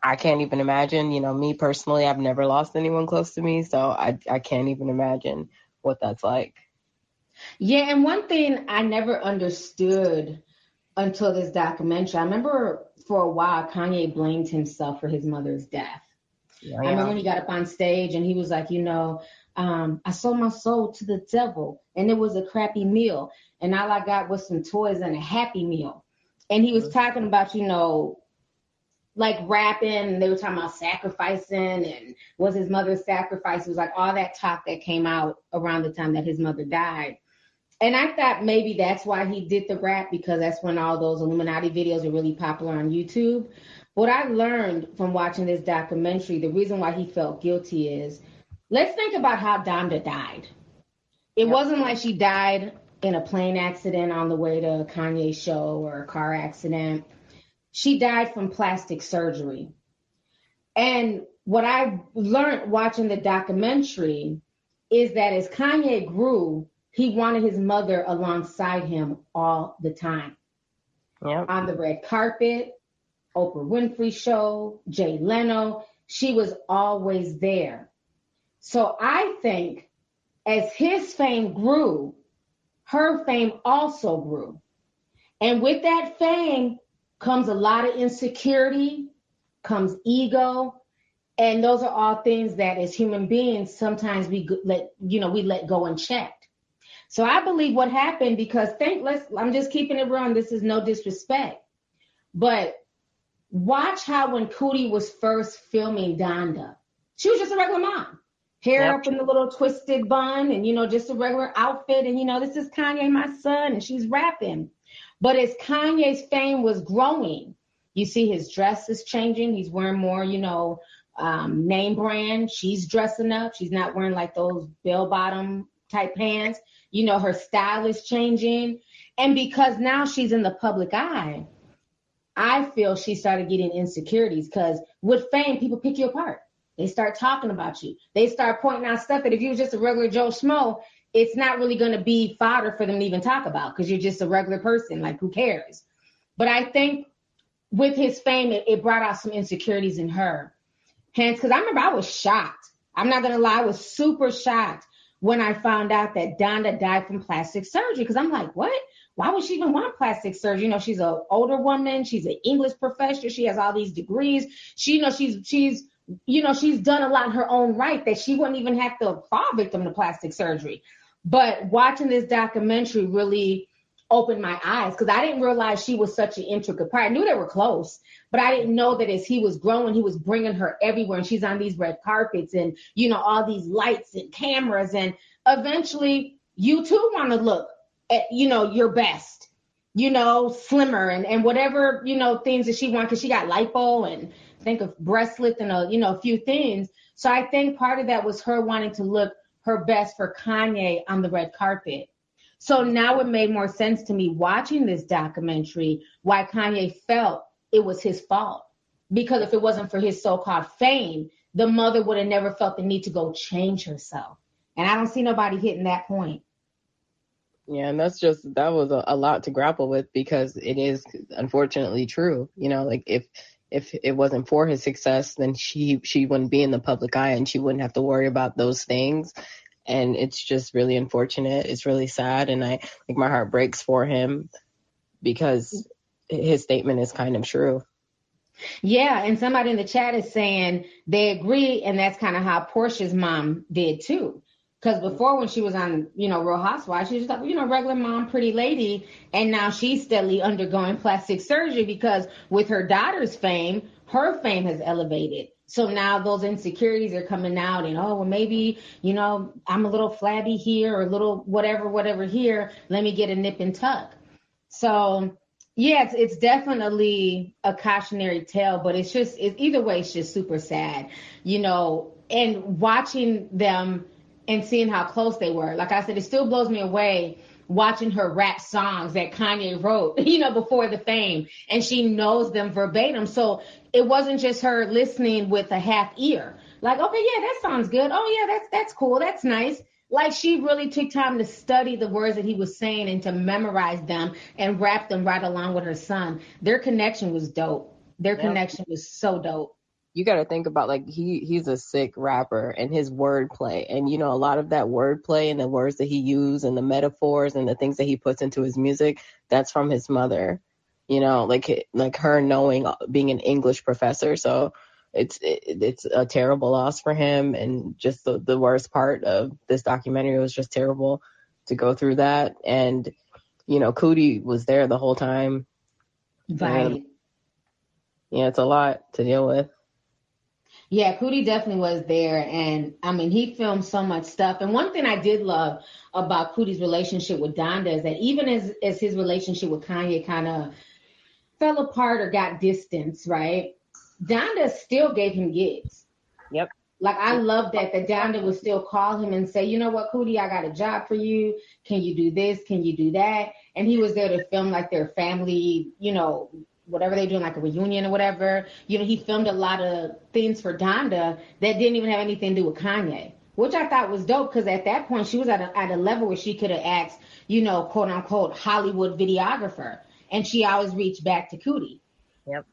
I can't even imagine, you know, me personally, I've never lost anyone close to me. So I can't even imagine what that's like. Yeah. And one thing I never understood until this documentary, I remember for a while, Kanye blamed himself for his mother's death. Yeah. I remember when he got up on stage and he was like, you know, I sold my soul to the devil and it was a crappy meal. And all I got was some toys and a happy meal. And he was talking about, you know, like rapping, they were talking about sacrificing and was his mother's sacrifice. It was like all that talk that came out around the time that his mother died. And I thought maybe that's why he did the rap, because that's when all those Illuminati videos are really popular on YouTube. What I learned from watching this documentary, the reason why he felt guilty is, let's think about how Donda died. It wasn't like she died in a plane accident on the way to a Kanye show or a car accident. She died from plastic surgery. And what I learned watching the documentary is that as Kanye grew, he wanted his mother alongside him all the time. Yep. On the red carpet, Oprah Winfrey show, Jay Leno, she was always there. So I think as his fame grew, her fame also grew. And with that fame comes a lot of insecurity, comes ego. And those are all things that as human beings, sometimes we let go unchecked. So I believe what happened, because I'm just keeping it real. This is no disrespect, but watch how when Coodie was first filming Donda, she was just a regular mom, hair up in the little twisted bun and, just a regular outfit. And, this is Kanye, my son, and she's rapping. But as Kanye's fame was growing, you see his dress is changing. He's wearing more, name brand. She's dressing up. She's not wearing like those bell bottom type pants. Her style is changing. And because now she's in the public eye, I feel she started getting insecurities, because with fame, people pick you apart. They start talking about you. They start pointing out stuff that if you were just a regular Joe Schmo, it's not really going to be fodder for them to even talk about, because you're just a regular person. Like, who cares? But I think with his fame, it brought out some insecurities in her. Hence, because I remember I was shocked. I'm not going to lie. I was super shocked when I found out that Donda died from plastic surgery, because I'm like, what? Why would she even want plastic surgery? She's an older woman. She's an English professor. She has all these degrees. She, she's done a lot in her own right that she wouldn't even have to fall victim to plastic surgery. But watching this documentary really opened my eyes, because I didn't realize she was such an intricate part. I knew they were close, but I didn't know that as he was growing, he was bringing her everywhere. And she's on these red carpets and, all these lights and cameras. And eventually you too want to look at, your best, slimmer and whatever, things that she wants, because she got lipo and think of breast lift and a few things. So I think part of that was her wanting to look her best for Kanye on the red carpet. So now it made more sense to me watching this documentary why Kanye felt it was his fault, because if it wasn't for his so-called fame, the mother would have never felt the need to go change herself. And I don't see nobody hitting that point. Yeah, and that was a lot to grapple with, because it is unfortunately true. If it wasn't for his success, then she wouldn't be in the public eye and she wouldn't have to worry about those things. And it's just really unfortunate. It's really sad. And my heart breaks for him, because his statement is kind of true. Yeah. And somebody in the chat is saying they agree. And that's kind of how Portia's mom did too. Because before, when she was on, Real Housewives, she was like, regular mom, pretty lady. And now she's steadily undergoing plastic surgery, because with her daughter's fame, her fame has elevated. So now those insecurities are coming out and, maybe, I'm a little flabby here or a little whatever here. Let me get a nip and tuck. So, yeah, it's definitely a cautionary tale, but either way, it's just super sad, and watching them and seeing how close they were. Like I said, it still blows me away watching her rap songs that Kanye wrote, before the fame, and she knows them verbatim. So it wasn't just her listening with a half ear. Like, okay, yeah, that sounds good. Oh yeah, that's cool. That's nice. Like, she really took time to study the words that he was saying and to memorize them and rap them right along with her son. Their connection was dope. Their connection was so dope. You got to think about, like, he's a sick rapper, and his wordplay, and a lot of that wordplay and the words that he used and the metaphors and the things that he puts into his music, that's from his mother, like her knowing, being an English professor. So it's a terrible loss for him. And just the worst part of this documentary was just terrible to go through that. And, Coodie was there the whole time. Right. Yeah, it's a lot to deal with. Yeah, Coodie definitely was there. And, I mean, he filmed so much stuff. And one thing I did love about Coodie's relationship with Donda is that even as his relationship with Kanye kind of fell apart or got distanced, right, Donda still gave him gigs. Yep. Like, I love that Donda would still call him and say, you know what, Coodie, I got a job for you. Can you do this? Can you do that? And he was there to film, like, their family, you know, whatever they're doing, like a reunion or whatever. You know, he filmed a lot of things for Donda that didn't even have anything to do with Kanye, which I thought was dope because at that point she was at a level where she could have asked, you know, quote unquote Hollywood videographer, and she always reached back to Coodie. Yep.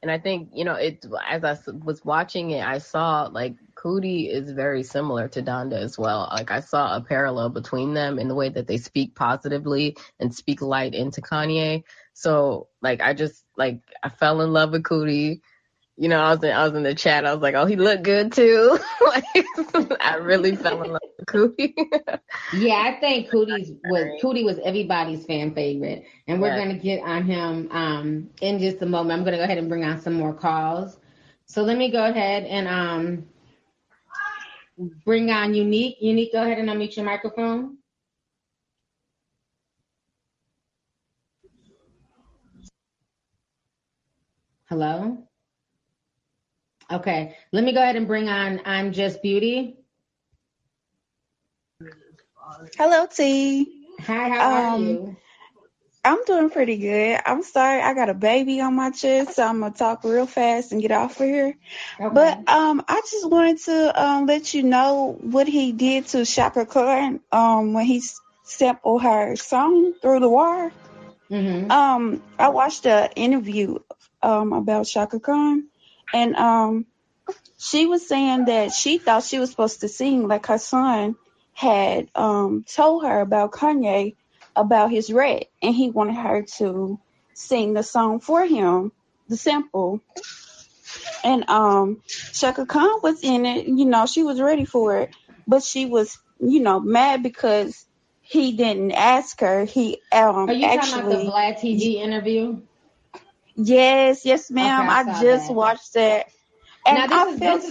And I think, you know, it, as I was watching it, I saw like Coodie is very similar to Donda as well. Like I saw a parallel between them in the way that they speak positively and speak light into Kanye. So like, I fell in love with Coodie. You know, I was in the chat. I was like, oh, he looked good too. Like, I really fell in love with Coodie. Yeah, I think Coodie was everybody's fan favorite, and we're gonna get on him in just a moment. I'm gonna go ahead and bring on some more calls. So let me go ahead and bring on Unique. Unique, go ahead and unmute your microphone. Hello. Okay, let me go ahead and bring on I'm Just Beauty. Hello, T. Hi, how are you? I'm doing pretty good. I'm sorry, I got a baby on my chest, so I'm going to talk real fast and get off of here. Okay. But I just wanted to let you know what he did to Shaka Khan when he sampled her song, Through the Wire. Mm-hmm. I watched an interview about Shaka Khan. And she was saying that she thought she was supposed to sing like her son had told her about Kanye, about his rat. And he wanted her to sing the song for him, the sample. And Shaka Khan was in it. You know, she was ready for it. But she was, you know, mad because he didn't ask her. He actually. Are you talking about the Vlad TV interview? Yes, ma'am. Okay, I just watched that. And now, this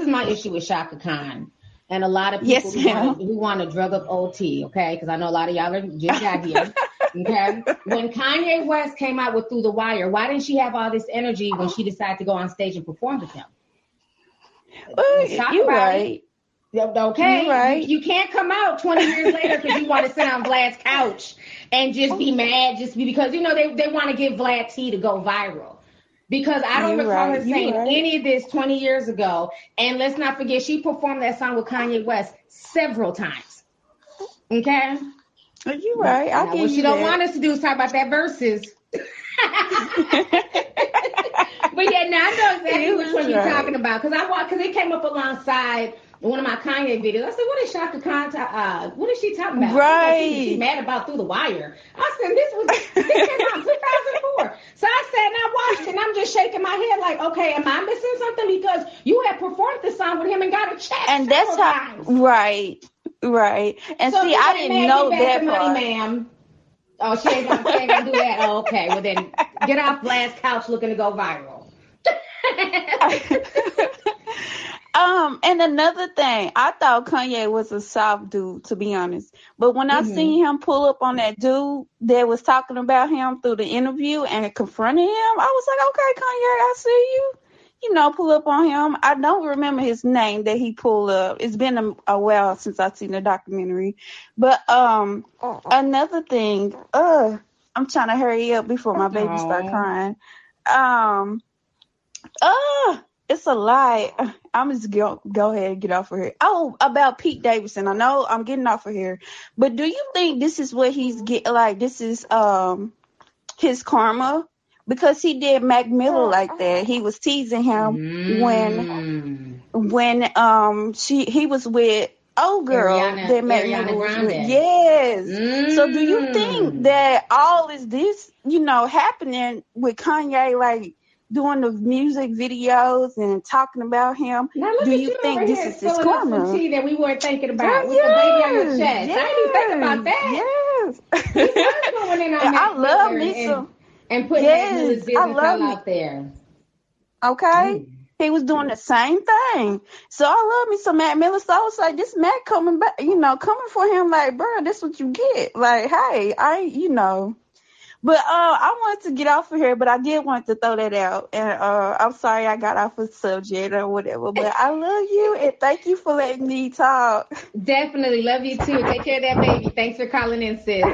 is my issue with Shaka Khan and a lot of people who want to drug up old tea, okay? Because I know a lot of y'all are just out here, okay? When Kanye West came out with Through the Wire, why didn't she have all this energy when she decided to go on stage and perform with him? You're right. Okay, right. You can't come out 20 years later because you want to sit on Vlad's couch and just be mad, just because, you know, they want to get Vlad T to go viral. Because I don't recall her saying any of this 20 years ago. And let's not forget, she performed that song with Kanye West several times. Okay? Are you right? Now, I what you don't want us to do is talk about that versus. But yeah, now I know exactly which one you're talking about. Because it came up alongside one of my Kanye videos. I said, what is Shaka Khan? What is she talking about? Right. She's mad about Through the Wire. I said, this came out in 2004. So I sat and I watched it, and I'm just shaking my head like, okay, am I missing something? Because you had performed the song with him and got a check. And that's how, right. And so see, I didn't know that part. Money, ma'am. Oh, she ain't going to do that. Oh, okay, well then get off Vlad's couch looking to go viral. And another thing, I thought Kanye was a soft dude, to be honest. But when I seen him pull up on that dude that was talking about him through the interview and confronting him, I was like, okay, Kanye, I see you. You know, pull up on him. I don't remember his name that he pulled up. It's been a while since I've seen the documentary. But another thing, I'm trying to hurry up before my baby start crying. It's a lie. I'm just go ahead and get off of here. Oh, about Pete Davidson. I know I'm getting off of here, but do you think this is what he's get? Like this is his karma, because he did Mac Miller like that. He was teasing him when he was with old girl that Mac Miller was with. Yes. So do you think that all is this, you know, happening with Kanye, like doing the music videos and talking about him? Now, do you think this is his karma? Tea that we weren't thinking about with the baby on your chest. I didn't think about that. Yes. We was going in on that. I love me some. and putting his business out there. Okay. Mm. He was doing the same thing. So I love me some Mac Miller. So I was like, this Mac coming back, you know, coming for him, like, bro, this what you get. Like, hey, But I wanted to get off of here, but I did want to throw that out. And I'm sorry I got off of subject or whatever, but I love you and thank you for letting me talk. Definitely. Love you too. Take care of that baby. Thanks for calling in, sis.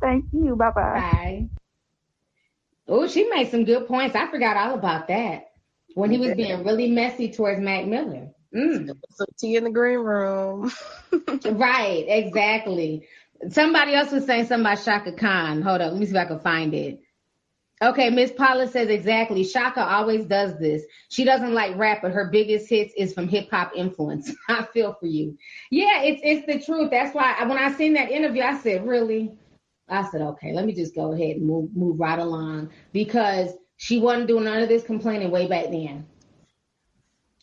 Thank you. Bye-bye. Bye. Oh, she made some good points. I forgot all about that. When he was being really messy towards Mac Miller. Mm. Some tea in the green room. Right, exactly. Somebody else was saying something about Shaka Khan. Hold up, let me see if I can find it. Okay, Miss Paula says exactly. Shaka always does this. She doesn't like rap, but her biggest hits is from hip hop influence. I feel for you. Yeah, it's the truth. That's why when I seen that interview, I said, really? I said, okay, let me just go ahead and move right along, because she wasn't doing none of this complaining way back then.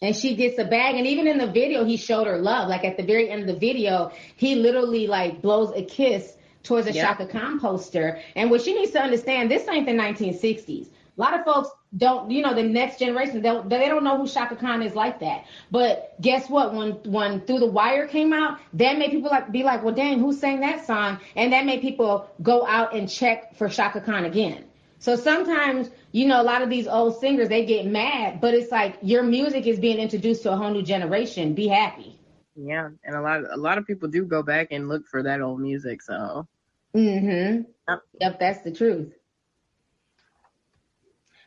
And she gets a bag. And even in the video, he showed her love. Like at the very end of the video, he literally like blows a kiss towards a Shaka Khan poster. And what she needs to understand, this ain't the 1960s. A lot of folks don't, you know, the next generation, they don't know who Shaka Khan is like that. But guess what? When Through the Wire came out, that made people like be like, well, dang, who sang that song? And that made people go out and check for Shaka Khan again. So sometimes, you know, a lot of these old singers, they get mad, but it's like your music is being introduced to a whole new generation. Be happy. Yeah, and a lot of people do go back and look for that old music, so. Mm-hmm. Yep, that's the truth.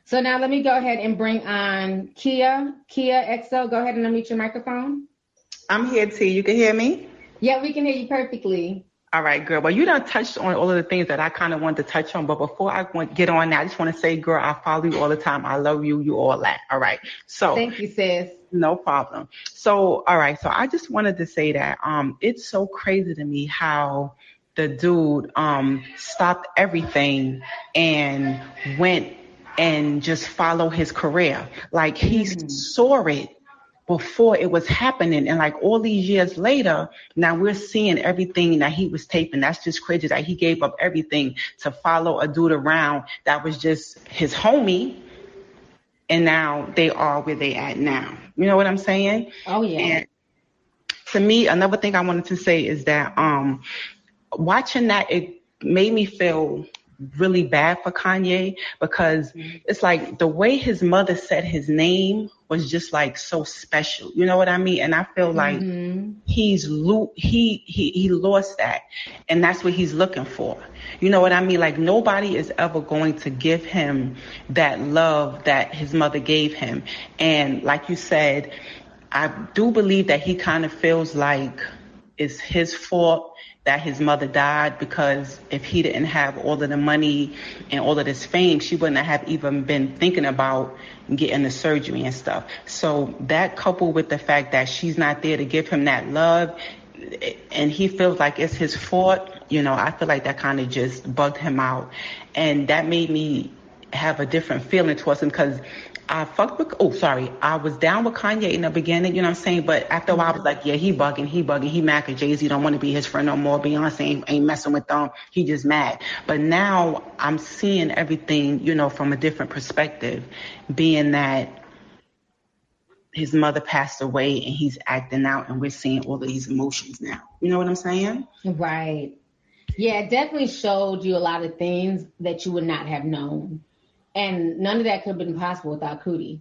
So now let me go ahead and bring on Kia. Kia XO, go ahead and unmute your microphone. I'm here, T. You can hear me? Yeah, we can hear you perfectly. All right, girl. Well, you done touched on all of the things that I kind of wanted to touch on. But before I get on that, I just want to say, girl, I follow you all the time. I love you. You all that. All right. So thank you, sis. No problem. So, all right. So I just wanted to say that it's so crazy to me how the dude stopped everything and went and just follow his career. Like he saw it before it was happening, and like all these years later, now we're seeing everything that he was taping. That's just crazy that he gave up everything to follow a dude around that was just his homie, and now they are where they at now. You know what I'm saying? Oh yeah. And to me, another thing I wanted to say is that watching that, it made me feel really bad for Kanye, because it's like the way his mother said his name was just like so special, you know what I mean? And I feel like he lost that, and that's what he's looking for. You know what I mean? Like nobody is ever going to give him that love that his mother gave him. And like you said, I do believe that he kind of feels like it's his fault that his mother died, because if he didn't have all of the money and all of this fame, she wouldn't have even been thinking about getting the surgery and stuff. So that coupled with the fact that she's not there to give him that love and he feels like it's his fault, you know, I feel like that kind of just bugged him out. And that made me have a different feeling towards him, because I was down with Kanye in the beginning, you know what I'm saying? But after a while, I was like, yeah, he bugging. He mad because Jay-Z don't want to be his friend no more. Beyonce ain't messing with them. He just mad. But now I'm seeing everything, you know, from a different perspective, being that his mother passed away and he's acting out and we're seeing all of these emotions now. You know what I'm saying? Right. Yeah, it definitely showed you a lot of things that you would not have known. And none of that could have been possible without Coodie.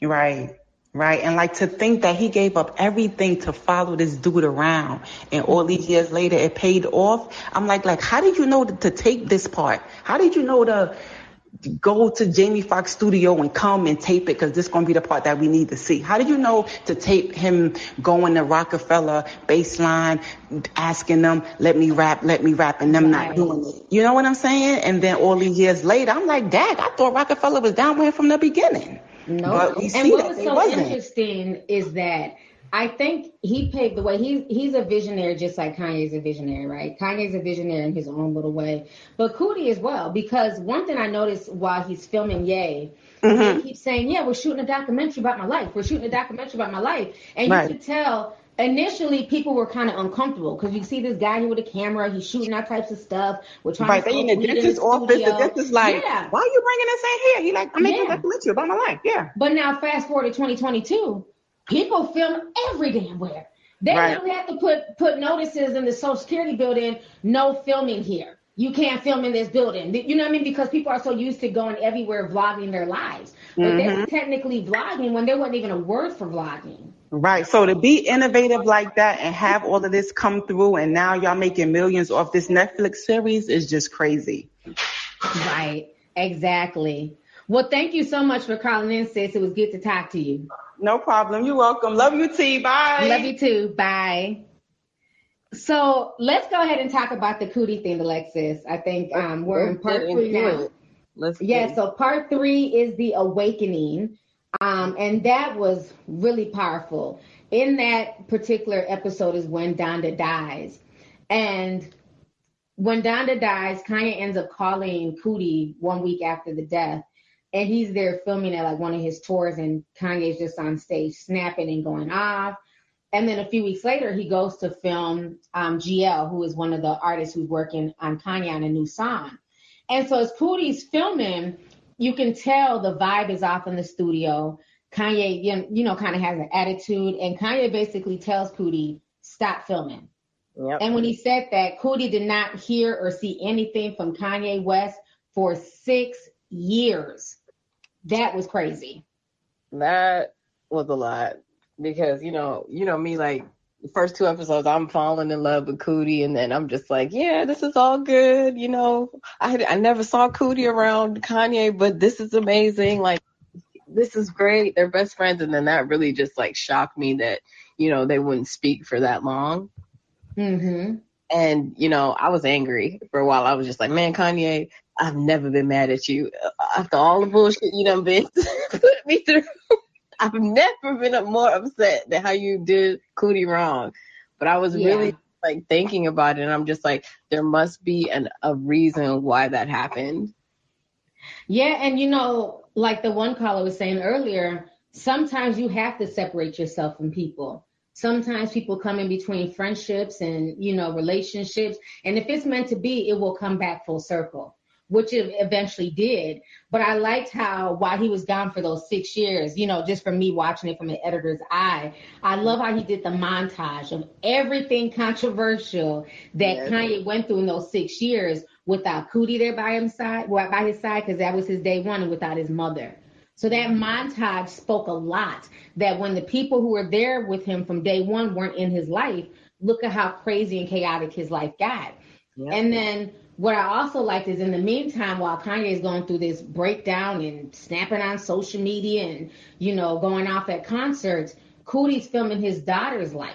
Right. And like to think that he gave up everything to follow this dude around, and all these years later it paid off. I'm like how did you know to take this part? How did you know to go to Jamie Foxx studio and come and tape it, because this is going to be the part that we need to see? How did you know to tape him going to Roc-A-Fella baseline, asking them, let me rap, and them not doing it? You know what I'm saying? And then all these years later, I'm like, dang, I thought Roc-A-Fella was down with him from the beginning. No. But we see what was so interesting is that I think he paved the way. He's a visionary, just like Kanye's a visionary, right? Kanye's a visionary in his own little way, but Coodie as well. Because one thing I noticed while he's filming Ye, he keeps saying, "Yeah, we're shooting a documentary about my life. We're shooting a documentary about my life," and you can tell Initially, people were kind of uncomfortable because you see this guy here with a camera, he's shooting all types of stuff. We're trying to they in the dentist's office. The dentist is like, why are you bringing this in here? He's like, I mean, I can let you about my life. Yeah. But now, fast forward to 2022, people film every damn where. They don't have to put notices in the Social Security building, no filming here. You can't film in this building. You know what I mean? Because people are so used to going everywhere vlogging their lives. But they're technically vlogging when there wasn't even a word for vlogging. Right. So to be innovative like that and have all of this come through, and now y'all making millions off this Netflix series is just crazy. Right. Exactly. Well, thank you so much for calling in, sis. It was good to talk to you. No problem. You're welcome. Love you, T. Bye. Love you too. Bye. So let's go ahead and talk about the Coodie thing, Alexis. I think we're in part 3 now. So part 3 is the awakening. And that was really powerful. In that particular episode is when Donda dies. And when Donda dies, Kanye ends up calling Coodie 1 week after the death. And he's there filming at like one of his tours, and Kanye's just on stage snapping and going off. And then a few weeks later, he goes to film GL, who is one of the artists who's working on Kanye on a new song. And so as Coodie's filming, you can tell the vibe is off in the studio. Kanye, you know, kind of has an attitude. And Kanye basically tells Coodie, stop filming. Yep. And when he said that, Coodie did not hear or see anything from Kanye West for 6 years. That was crazy. That was a lot. Because, you know me, like, the first 2 episodes, I'm falling in love with Coodie, and then I'm just like, yeah, this is all good, you know. I never saw Coodie around Kanye, but this is amazing. Like, this is great. They're best friends. And then that really just, like, shocked me that, you know, they wouldn't speak for that long. Mm-hmm. And, you know, I was angry for a while. I was just like, man, Kanye, I've never been mad at you. After all the bullshit you done been put me through. I've never been more upset than how you did Coodie wrong. But I was really like thinking about it, and I'm just like, there must be a reason why that happened. Yeah, and you know, like the one caller was saying earlier, sometimes you have to separate yourself from people. Sometimes people come in between friendships and, you know, relationships, and if it's meant to be, it will come back full circle, which it eventually did. But I liked how, while he was gone for those 6 years, you know, just for me watching it from an editor's eye, I love how he did the montage of everything controversial that Kanye went through in those 6 years without Coodie there by his side, because that was his day one, and without his mother. So that montage spoke a lot, that when the people who were there with him from day one weren't in his life, look at how crazy and chaotic his life got. Yep. And then what I also liked is, in the meantime, while Kanye is going through this breakdown and snapping on social media and, you know, going off at concerts, Coodie's filming his daughter's life,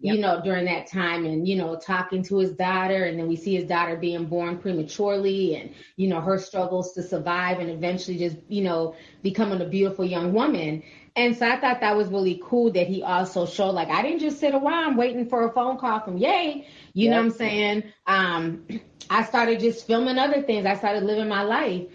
you know, during that time, and, you know, talking to his daughter. And then we see his daughter being born prematurely and, you know, her struggles to survive and eventually just, you know, becoming a beautiful young woman. And so I thought that was really cool that he also showed, like, I didn't just sit around waiting for a phone call from Ye. You know what I'm saying? I started just filming other things. I started living my life.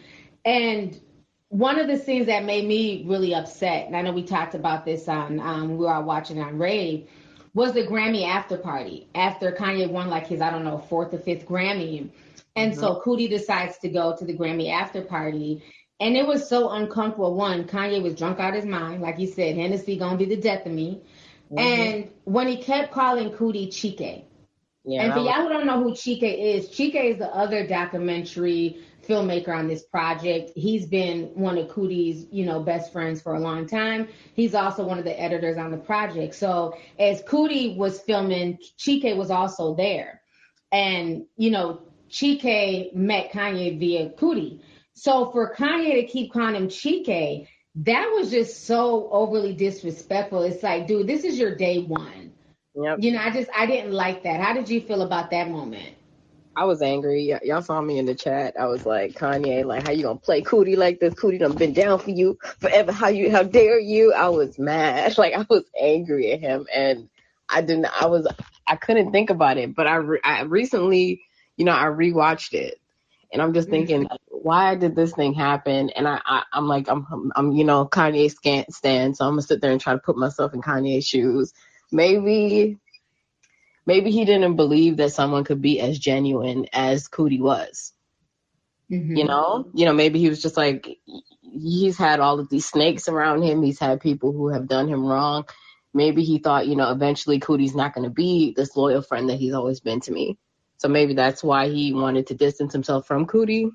And one of the things that made me really upset, and I know we talked about this on, we were all watching on Rave, was the Grammy after party. After Kanye won, like, his, I don't know, 4th or 5th Grammy. And so Coodie decides to go to the Grammy after party. And it was so uncomfortable. One, Kanye was drunk out of his mind. Like you said, Hennessy gonna be the death of me. Mm-hmm. And when he kept calling Coodie Chike. Yeah, and for y'all who don't know who Chike is the other documentary filmmaker on this project. He's been one of Coodie's, you know, best friends for a long time. He's also one of the editors on the project. So as Coodie was filming, Chike was also there. And, you know, Chike met Kanye via Coodie. So for Kanye to keep calling him Chike, that was just so overly disrespectful. It's like, dude, this is your day one. Yep. You know, I didn't like that. How did you feel about that moment? I was angry. Y'all saw me in the chat. I was like, Kanye, like, how you gonna play Coodie like this? Coodie done been down for you forever. How dare you? I was mad. Like, I was angry at him, and I couldn't think about it. But I recently, you know, I rewatched it, and I'm just thinking, why did this thing happen? And I'm like, I'm you know, Kanye stand, so I'm gonna sit there and try to put myself in Kanye's shoes. maybe he didn't believe that someone could be as genuine as Coodie was. Mm-hmm. You know, maybe he was just like, he's had all of these snakes around him. He's had people who have done him wrong. Maybe he thought, you know, eventually Coodie's not going to be this loyal friend that he's always been to me. So maybe that's why he wanted to distance himself from Coodie.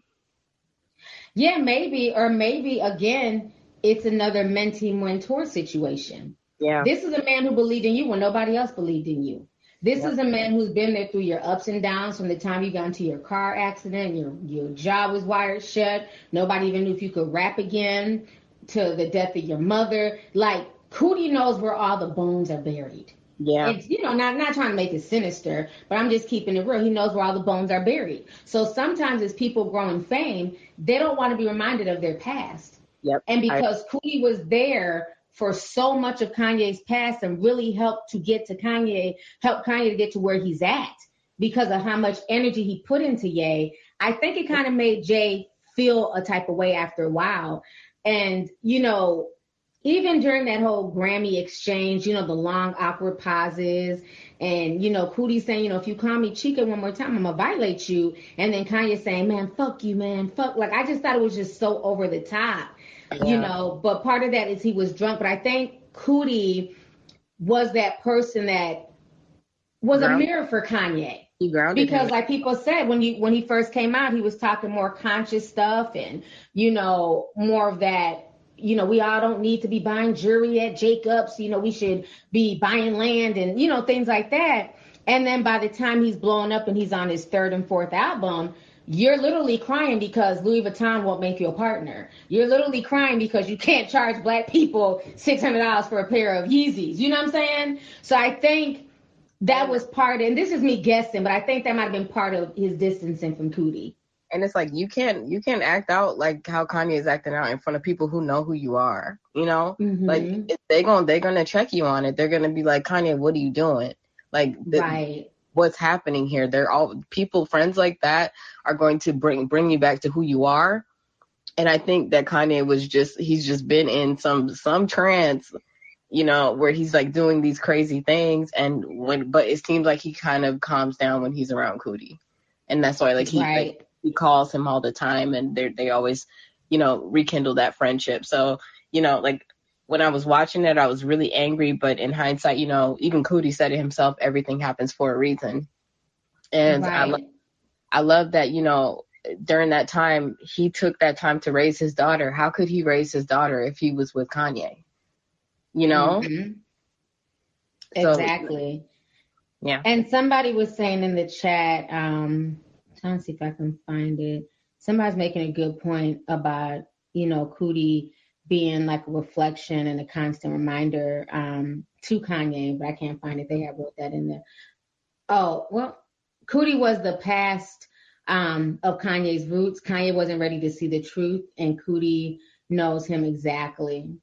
Yeah, maybe. Or maybe, again, it's another mentee-mentor situation. Yeah. This is a man who believed in you when nobody else believed in you. This is a man who's been there through your ups and downs, from the time you got into your car accident, your job was wired shut, nobody even knew if you could rap again, to the death of your mother. Like, Coodie knows where all the bones are buried. Yeah. It's, you know, not trying to make it sinister, but I'm just keeping it real. He knows where all the bones are buried. So sometimes as people grow in fame, they don't want to be reminded of their past. Yep. And because Coodie was there for so much of Kanye's past and really helped Kanye to get to where he's at because of how much energy he put into Ye. I think it kind of made Jay feel a type of way after a while. And, you know, even during that whole Grammy exchange, you know, the long awkward pauses and, you know, Coodie saying, you know, if you call me Chike one more time, I'm going to violate you. And then Kanye saying, man, fuck you, man, fuck. Like, I just thought it was just so over the top. Yeah. You know, but part of that is he was drunk. But I think Coodie was that person that was a mirror for Kanye. He grounded because him. Like people said, when he first came out, he was talking more conscious stuff and, you know, more of that, you know, we all don't need to be buying jewelry at Jacobs. You know, we should be buying land and, you know, things like that. And then by the time he's blowing up and he's on his third and fourth album, you're literally crying because Louis Vuitton won't make you a partner. You're literally crying because you can't charge black people $600 for a pair of Yeezys. You know what I'm saying? So I think that was part, and this is me guessing, but I think that might have been part of his distancing from Coodie. And it's like, you can't act out like how Kanye is acting out in front of people who know who you are, you know? Mm-hmm. Like, if they're gonna check you on it. They're gonna be like, Kanye, what are you doing? Like, right. What's happening here? They're all people, friends like that are going to bring you back to who you are. And I think that Kanye he's just been in some trance, you know, where he's like doing these crazy things. But it seems like he kind of calms down when he's around Coodie. And that's why he calls him all the time and they always, you know, rekindle that friendship. So, you know, like, when I was watching it, I was really angry, but in hindsight, you know, even Coodie said it himself, everything happens for a reason. And I love that, you know, during that time, he took that time to raise his daughter. How could he raise his daughter if he was with Kanye? You know? Mm-hmm. So, exactly. Yeah. And somebody was saying in the chat, I'm trying to see if I can find it. Somebody's making a good point about, you know, Coodie being like a reflection and a constant reminder to Kanye, but I can't find it. They have wrote that in there. Oh, well, Coodie was the past of Kanye's roots. Kanye wasn't ready to see the truth, and Coodie knows him exactly.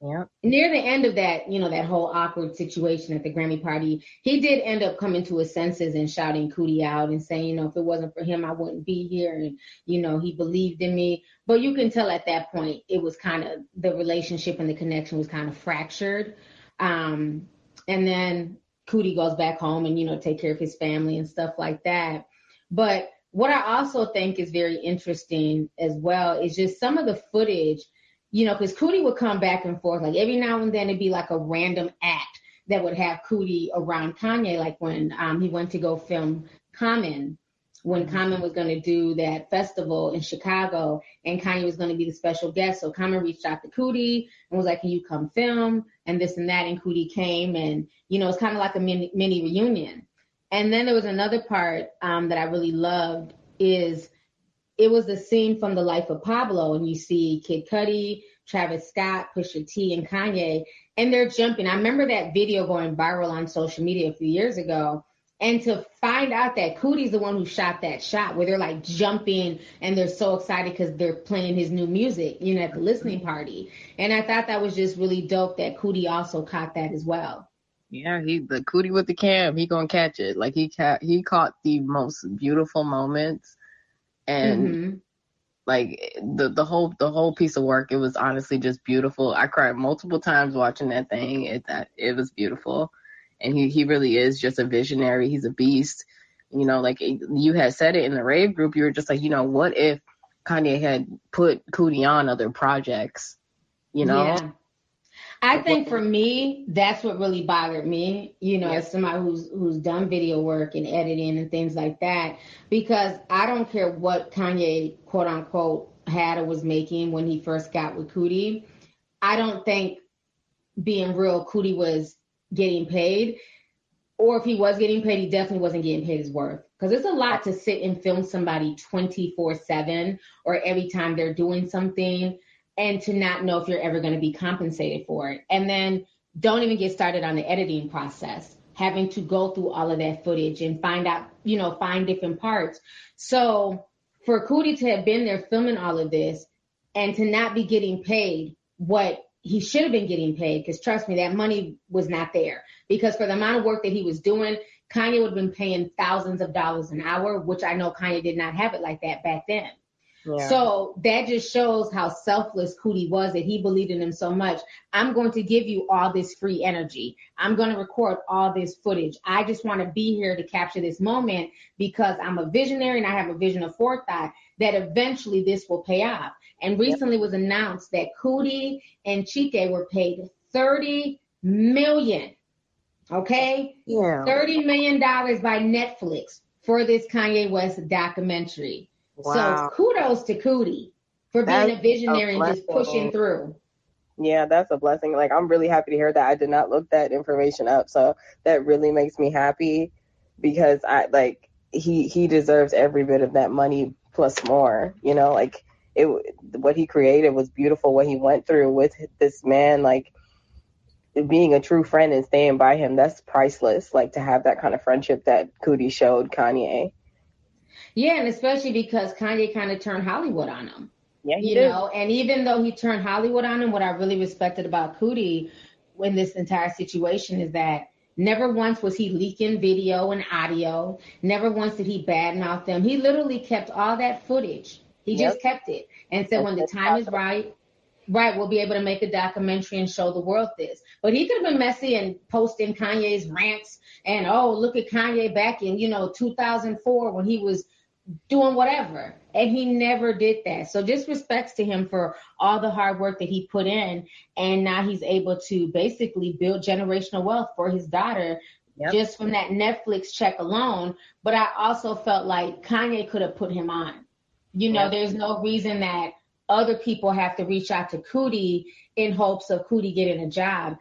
Yep. Near the end of that, you know, that whole awkward situation at the Grammy party, he did end up coming to his senses and shouting Coodie out and saying, you know, if it wasn't for him, I wouldn't be here. And, you know, he believed in me. But you can tell at that point, it was kind of the relationship and the connection was kind of fractured. And then Coodie goes back home and, you know, take care of his family and stuff like that. But what I also think is very interesting as well is just some of the footage. You know, because Coodie would come back and forth. Like, every now and then it'd be like a random act that would have Coodie around Kanye. Like when he went to go film Common, when Common was going to do that festival in Chicago and Kanye was going to be the special guest. So Common reached out to Coodie and was like, can you come film? And this and that. And Coodie came and, you know, it's kind of like a mini reunion. And then there was another part that I really loved is, it was the scene from The Life of Pablo, and you see Kid Cudi, Travis Scott, Pusha T, and Kanye, and they're jumping. I remember that video going viral on social media a few years ago, and to find out that Coodie's the one who shot that shot where they're, like, jumping, and they're so excited because they're playing his new music, you know, at the listening party. And I thought that was just really dope that Coodie also caught that as well. Yeah, the Coodie with the cam, he gonna catch it. Like, he caught the most beautiful moments. And Like the whole piece of work, it was honestly just beautiful. I cried multiple times watching that thing. It was beautiful, and he really is just a visionary. He's a beast, you know. Like you had said it in the rave group, you were just like, you know, what if Kanye had put Coodie on other projects, you know? Yeah. I think for me, that's what really bothered me, you know, as somebody who's done video work and editing and things like that, because I don't care what Kanye, quote unquote, had or was making when he first got with Coodie. I don't think, being real, Coodie was getting paid, or if he was getting paid, he definitely wasn't getting paid his worth. Because it's a lot to sit and film somebody 24/7 or every time they're doing something, and to not know if you're ever going to be compensated for it. And then don't even get started on the editing process, having to go through all of that footage and find out, you know, find different parts. So for Coodie to have been there filming all of this and to not be getting paid what he should have been getting paid, because trust me, that money was not there. Because for the amount of work that he was doing, Kanye would have been paying thousands of dollars an hour, which I know Kanye did not have it like that back then. Yeah. So that just shows how selfless Coodie was, that he believed in him so much. I'm going to give you all this free energy. I'm going to record all this footage. I just want to be here to capture this moment because I'm a visionary and I have a vision of forethought that eventually this will pay off. And recently was announced that Coodie and Chike were paid $30 million. Okay? Yeah. $30 million by Netflix for this Kanye West documentary. Wow. So kudos to Coodie for being a visionary and just pushing through. Yeah, that's a blessing. Like, I'm really happy to hear that. I did not look that information up, so that really makes me happy because I like he deserves every bit of that money plus more. You know, like it what he created was beautiful. What he went through with this man, like being a true friend and staying by him, that's priceless. Like to have that kind of friendship that Coodie showed Kanye. Yeah, and especially because Kanye kind of turned Hollywood on him. Yeah, he did. Know, and even though he turned Hollywood on him, what I really respected about Coodie in this entire situation is that never once was he leaking video and audio. Never once did he badmouth them. He literally kept all that footage. He just kept it and said, when the time is right, we'll be able to make a documentary and show the world this. But he could have been messy and posting Kanye's rants and, oh, look at Kanye back in, you know, 2004 when he was doing whatever. And he never did that. So just respects to him for all the hard work that he put in. And now he's able to basically build generational wealth for his daughter just from that Netflix check alone. But I also felt like Kanye could have put him on. You know, there's no reason that other people have to reach out to Coodie in hopes of Coodie getting a job.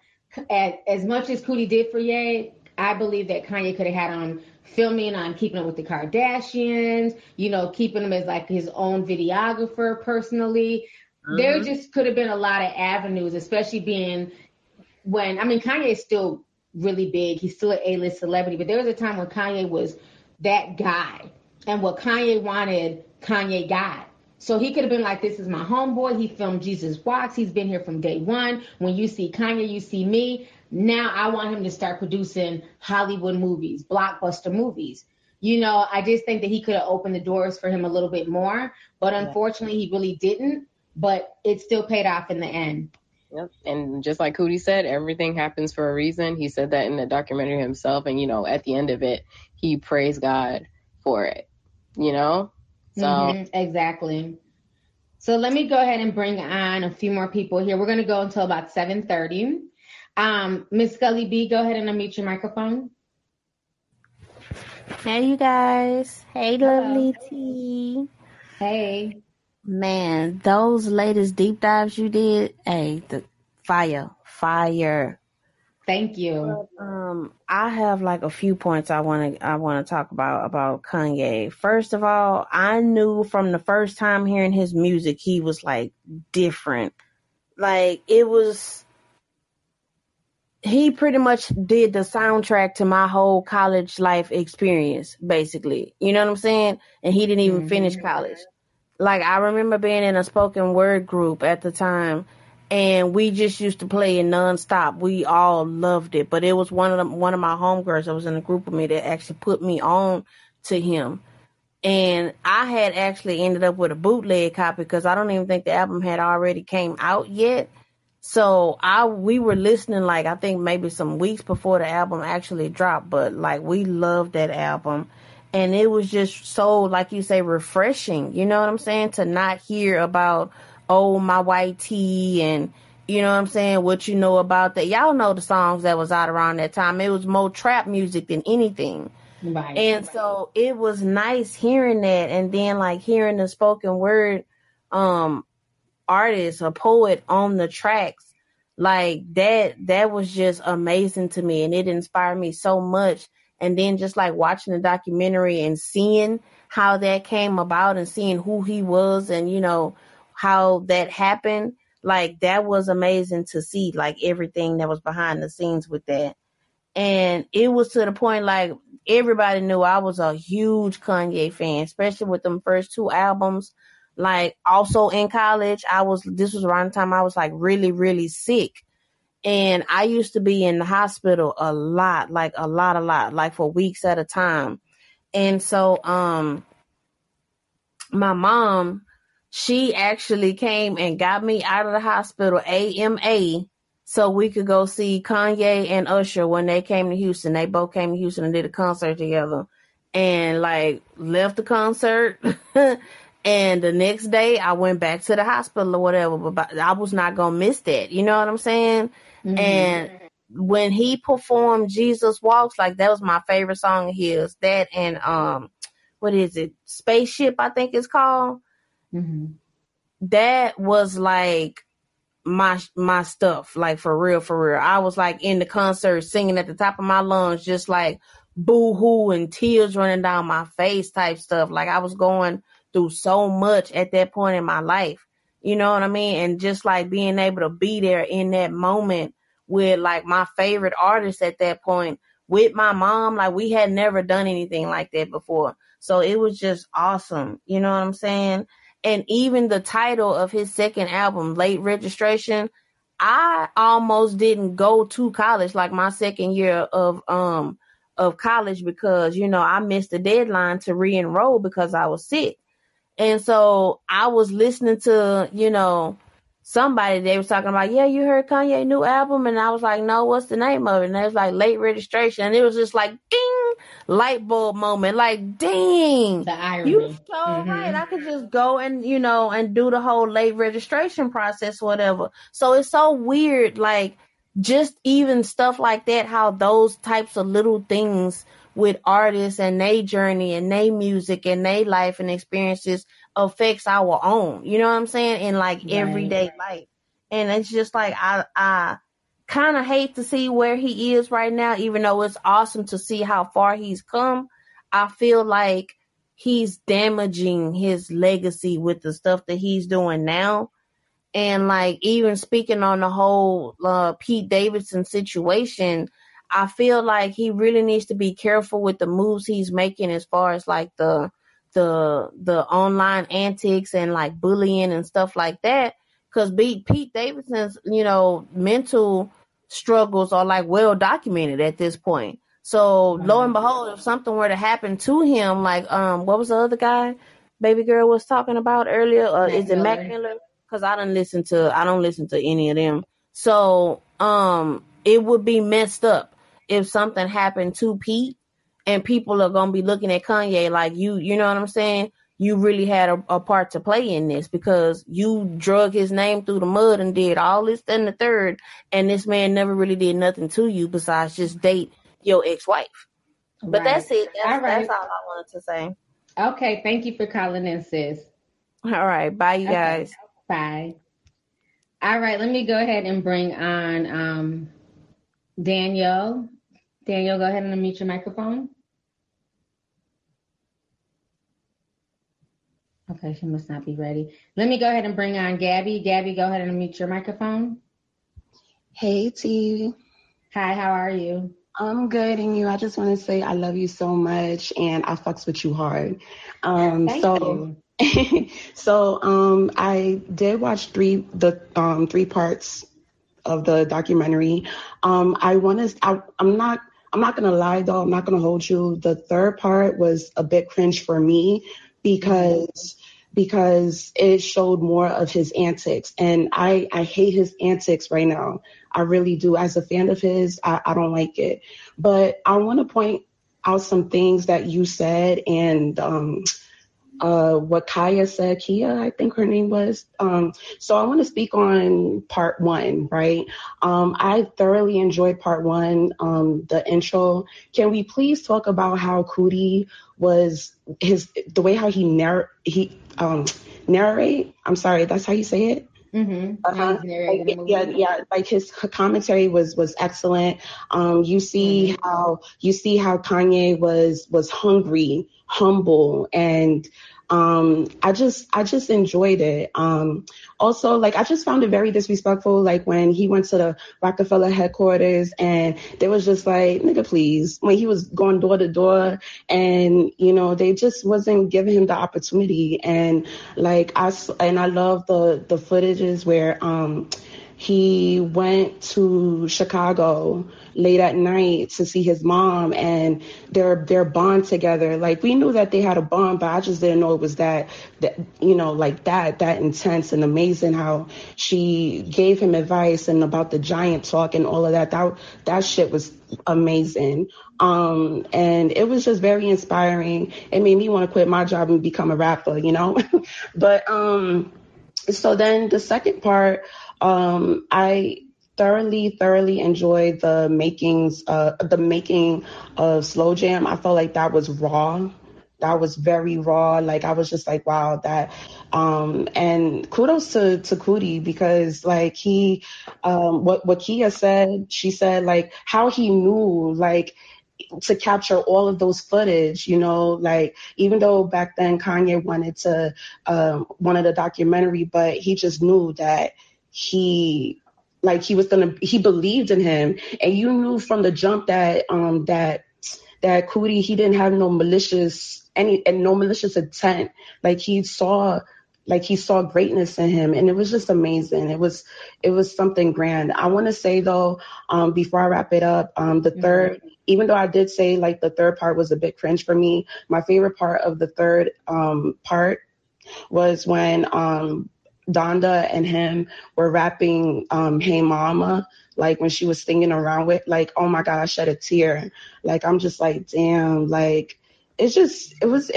As much as Coodie did for Ye, I believe that Kanye could have had on filming on Keeping Up with the Kardashians, you know, keeping him as like his own videographer personally. Mm-hmm. There just could have been a lot of avenues, especially being when, I mean, Kanye is still really big. He's still an A-list celebrity, but there was a time when Kanye was that guy, and what Kanye wanted, Kanye got. So he could have been like, this is my homeboy. He filmed Jesus Walks. He's been here from day one. When you see Kanye, you see me. Now I want him to start producing Hollywood movies, blockbuster movies. You know, I just think that he could have opened the doors for him a little bit more. But unfortunately, he really didn't. But it still paid off in the end. Yep. And just like Coodie said, everything happens for a reason. He said that in the documentary himself. And, you know, at the end of it, he praised God for it, you know? So exactly. So let me go ahead and bring on a few more people here. We're going to go until about 7:30. Miss Scully B, go ahead and unmute your microphone. Hey, you guys. Hey, lovely T. Hey. Man, those latest deep dives you did, hey, the fire. Thank you. I have like a few points I want to talk about Kanye. First of all, I knew from the first time hearing his music, he was like different. Like it was, he pretty much did the soundtrack to my whole college life experience, basically. You know what I'm saying? And he didn't even finish college. Like I remember being in a spoken word group at the time, and we just used to play it nonstop. We all loved it. But it was one of my homegirls that was in a group with me that actually put me on to him. And I had actually ended up with a bootleg copy because I don't even think the album had already came out yet. So we were listening, like, I think maybe some weeks before the album actually dropped. But, like, we loved that album. And it was just so, like you say, refreshing. You know what I'm saying? To not hear about, oh, my white tea and, you know what I'm saying, what you know about that. Y'all know the songs that was out around that time. It was more trap music than anything. Right. And so it was nice hearing that, and then like hearing the spoken word artist or poet on the tracks, like that was just amazing to me, and it inspired me so much. And then just like watching the documentary and seeing how that came about and seeing who he was and, you know, how that happened, like that was amazing to see, like everything that was behind the scenes with that. And it was to the point, like, everybody knew I was a huge Kanye fan, especially with them first two albums. Like, also in college, this was around the time I was, like, really, really sick. And I used to be in the hospital a lot, like, for weeks at a time. And so, my mom, she actually came and got me out of the hospital AMA, so we could go see Kanye and Usher when they came to Houston. They both came to Houston and did a concert together, and like left the concert. And the next day I went back to the hospital or whatever, but I was not going to miss that. You know what I'm saying? Mm-hmm. And when he performed Jesus Walks, like that was my favorite song of his, that and, what is it? Spaceship, I think it's called. Mm-hmm. That was like my stuff, like for real. I was like in the concert singing at the top of my lungs, just like boo hoo and tears running down my face type stuff. Like I was going through so much at that point in my life, you know what I mean? And just like being able to be there in that moment with like my favorite artist at that point with my mom, like we had never done anything like that before. So it was just awesome. You know what I'm saying? And even the title of his second album, Late Registration, I almost didn't go to college, like my second year of college, because, you know, I missed the deadline to re-enroll because I was sick. And so I was listening to, you know, somebody, they was talking about, yeah, you heard Kanye's new album? And I was like, no, what's the name of it? And it was like Late Registration. And it was just like, ding, light bulb moment. Like, dang, the irony. You so mm-hmm. right. I could just go and, you know, and do the whole late registration process, whatever. So it's so weird, like just even stuff like that, how those types of little things with artists and they journey and they music and they life and experiences affects our own, you know what I'm saying? In like right. everyday life. And it's just like, I kind of hate to see where he is right now, even though it's awesome to see how far he's come. I feel like he's damaging his legacy with the stuff that he's doing now. And like, even speaking on the whole Pete Davidson situation, I feel like he really needs to be careful with the moves he's making as far as like the online antics and like bullying and stuff like that, because Pete Davidson's, you know, mental struggles are like well documented at this point. So lo and behold, if something were to happen to him, like what was the other guy baby girl was talking about earlier, is it Mac Miller? Because I don't listen to any of them. So it would be messed up if something happened to Pete, and people are going to be looking at Kanye like, you know what I'm saying? You really had a part to play in this, because you drug his name through the mud and did all this and the third, and this man never really did nothing to you besides just date your ex-wife. But right. That's it. That's all, right. That's all I wanted to say. Okay. Thank you for calling in, sis. All right. Bye, you guys. Bye. All right. Let me go ahead and bring on Danielle. Danielle, go ahead and unmute your microphone. Okay, she must not be ready. Let me go ahead and bring on Gabby. Gabby, go ahead and unmute your microphone. Hey, T. Hi, how are you? I'm good, and you? I just want to say I love you so much, and I fucks with you hard. Thank you. I did watch three parts of the documentary. I'm not I'm not going to lie, though. I'm not going to hold you. The third part was a bit cringe for me because it showed more of his antics. And I hate his antics right now. I really do. As a fan of his, I don't like it. But I want to point out some things that you said and what Kaya said. Kia, I think her name was. So I want to speak on part one, right? I thoroughly enjoyed part one, the intro. Can we please talk about how Coodie was the way how he narrate? I'm sorry, that's how you say it? Mm-hmm. Uh-huh. Like his commentary was excellent. You see how Kanye was hungry, humble, and I just enjoyed it. Also, like, I just found it very disrespectful, like when he went to the Roc-A-Fella headquarters and they was just like, nigga, please, when he was going door to door, and, you know, they just wasn't giving him the opportunity. And like, I love the footages where, he went to Chicago late at night to see his mom and their bond together. Like, we knew that they had a bond, but I just didn't know it was that you know, like that intense and amazing how she gave him advice and about the giant talk and all of that. That shit was amazing. And it was just very inspiring. It made me want to quit my job and become a rapper, you know? But, so then the second part, I thoroughly enjoyed the making of Slow Jam. I felt like that was raw. That was very raw. Like, I was just like, wow, that, and kudos to Coodie, because like he, what Kia said, she said, like, how he knew, like, to capture all of those footage, you know, like, even though back then Kanye wanted a documentary, but he just knew that he believed in him. And you knew from the jump that Coodie, he didn't have no malicious intent. Like, he saw greatness in him, and it was just amazing. It was something grand. I want to say though, before I wrap it up, the third, even though I did say like the third part was a bit cringe for me, my favorite part of the third part was when Donda and him were rapping Hey Mama, like when she was singing around with, like, oh my God, I shed a tear. Like, I'm just like, damn, like, it's just, it was,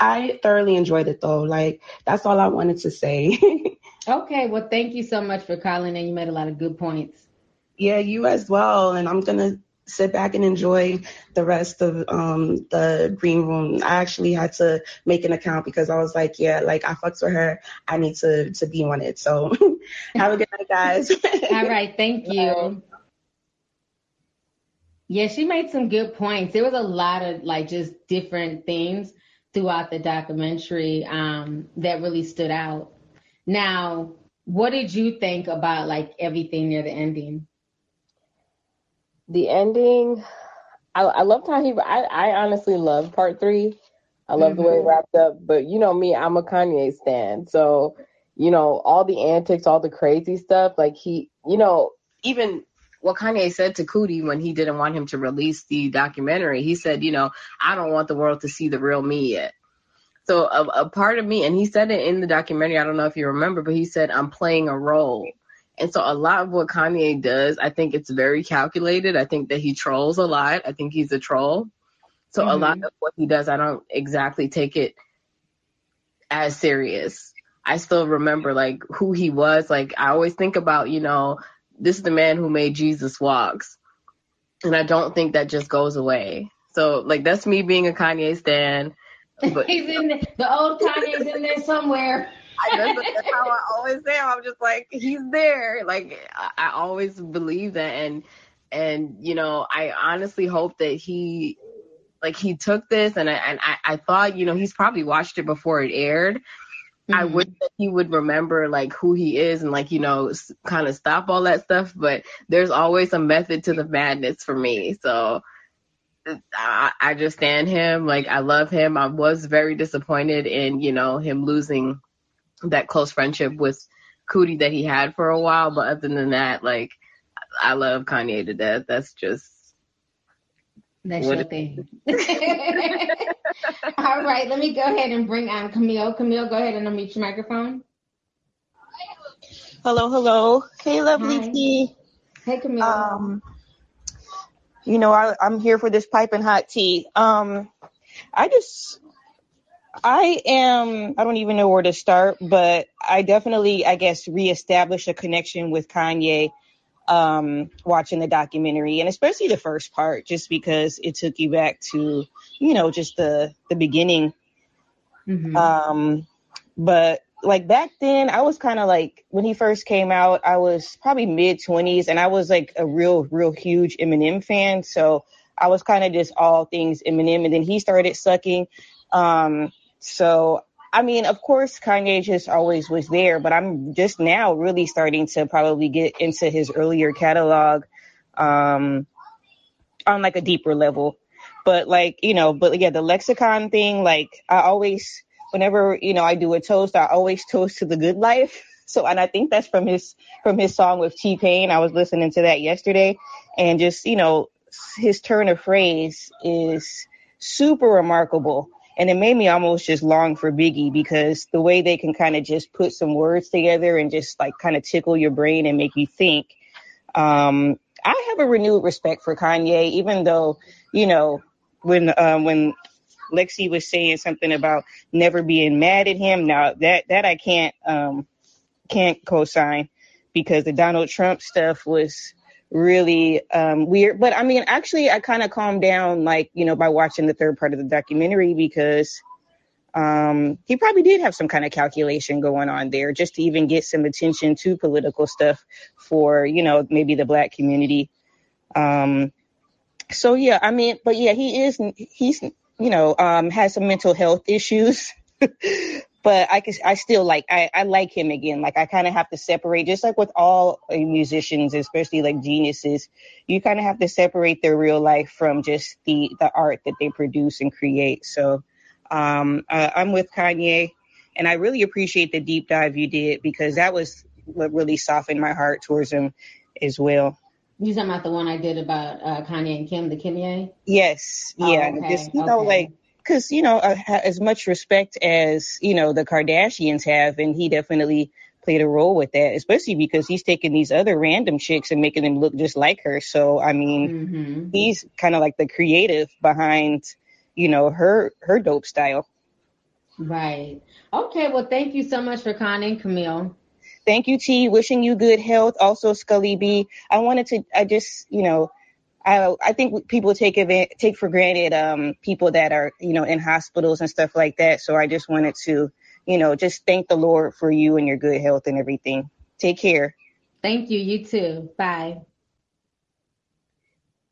I thoroughly enjoyed it though. Like, that's all I wanted to say. Okay. Well, thank you so much for calling, and you made a lot of good points. Yeah, you as well. And I'm going to sit back and enjoy the rest of the green room. I actually had to make an account because I was like, yeah, like, I fucks with her. I need to be on it. So have a good night, guys. All right. Thank you. Bye. Yeah, she made some good points. There was a lot of, like, just different things throughout the documentary that really stood out. Now, what did you think about, like, everything near the ending? The ending, I loved how I honestly loved part three. I love the way it wrapped up. But you know me, I'm a Kanye stan. So, you know, all the antics, all the crazy stuff, like he, you know, even what Kanye said to Coodie when he didn't want him to release the documentary, he said, you know, I don't want the world to see the real me yet. So a part of me, and he said it in the documentary, I don't know if you remember, but he said, I'm playing a role. And so a lot of what Kanye does, I think it's very calculated. I think that he trolls a lot. I think he's a troll. So a lot of what he does, I don't exactly take it as serious. I still remember, like, who he was. Like, I always think about, you know, this is the man who made Jesus Walks. And I don't think that just goes away. So, like, that's me being a Kanye stan. But, he's in the old Kanye's in there somewhere. That's how I always am. I'm just like, he's there. Like, I always believe that. And, you know, I honestly hope that he, like, he took this. And I thought, you know, he's probably watched it before it aired. I wish that he would remember, like, who he is and, like, you know, kind of stop all that stuff. But there's always a method to the madness for me. So I just stand him. Like, I love him. I was very disappointed in, you know, him losing that close friendship with Coodie that he had for a while. But other than that, like, I love Kanye to death. That's just That's your thing. All right, let me go ahead and bring on Camille. Camille, go ahead and unmute your microphone. Hello, hello. Hey, lovely tea. Hey, Camille. You know, I'm here for this piping hot tea. I don't even know where to start, but I definitely, I guess, reestablished a connection with Kanye watching the documentary, and especially the first part, just because it took you back to, you know, just the beginning. Mm-hmm. But like back then, I was kind of like, when he first came out, I was probably mid-20s, and I was like a real huge Eminem fan. So I was kind of just all things Eminem, and then he started sucking. So I mean, of course, Kanye just always was there, but I'm just now really starting to probably get into his earlier catalog on like a deeper level. But like, you know, but yeah, the lexicon thing, like I always, whenever, you know, I do a toast, I always toast to the good life. So, and I think that's from his song with T-Pain. I was listening to that yesterday, and just, you know, his turn of phrase is super remarkable. And it made me almost just long for Biggie, because the way they can kind of just put some words together and just like kind of tickle your brain and make you think. I have a renewed respect for Kanye, even though, you know, when Lexi was saying something about never being mad at him. Now that I can't co-sign, because the Donald Trump stuff was really weird. But I mean, actually, I kind of calmed down, like, you know, by watching the third part of the documentary, because he probably did have some kind of calculation going on there, just to even get some attention to political stuff for, you know, maybe the Black community. So yeah, I mean, but yeah, he's you know, has some mental health issues. But I still like him again. Like, I kind of have to separate, just like with all musicians, especially like geniuses, you kind of have to separate their real life from just the art that they produce and create. So I'm with Kanye, and I really appreciate the deep dive you did, because that was what really softened my heart towards him as well. You talking about the one I did about Kanye and Kim, the Kimye? Yes. Oh, yeah. Okay. Just, you know, okay. Like, because, you know, as much respect as, you know, the Kardashians have, and he definitely played a role with that, especially because he's taking these other random chicks and making them look just like her. So, I mean, He's kind of like the creative behind, you know, her dope style. Right. Okay. Well, thank you so much for Kanye, Camille. Thank you, T. Wishing you good health. Also, Scully B. I think people take for granted people that are, you know, in hospitals and stuff like that. So I just wanted to, you know, just thank the Lord for you and your good health and everything. Take care. Thank you. You too. Bye.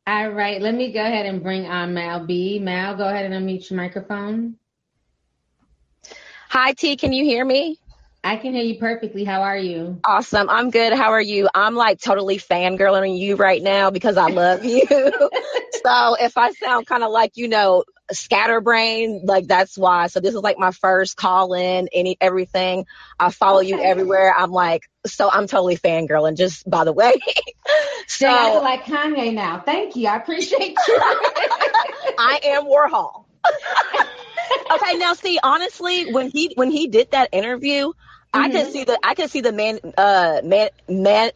All right. Let me go ahead and bring on Mal B. Mal, go ahead and unmute your microphone. Hi, T. Can you hear me? I can hear you perfectly. How are you? Awesome. I'm good. How are you? I'm like totally fangirling you right now, because I love you. So if I sound kind of like, you know, scatterbrained, like that's why. So this is like my first call in, everything. I follow you everywhere. I'm like, so I'm totally fangirling, just by the way. So I feel like Kanye now. Thank you. I appreciate you. I am Warhol. Okay. Now see, honestly, when he did that interview, I could see the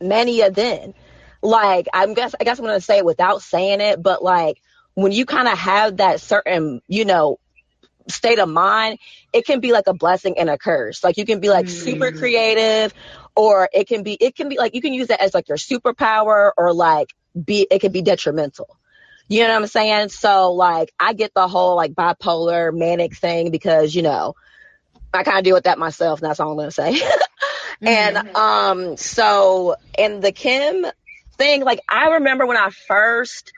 mania then. Like, I guess I'm gonna say it without saying it, but like when you kind of have that certain, you know, state of mind, it can be like a blessing and a curse. Like, you can be like super creative, or it can be like you can use that as like your superpower, or like it could be detrimental. You know what I'm saying? So like, I get the whole like bipolar manic thing, because, you know, I kind of deal with that myself. And that's all I'm going to say. And so the Kim thing, like I remember when I first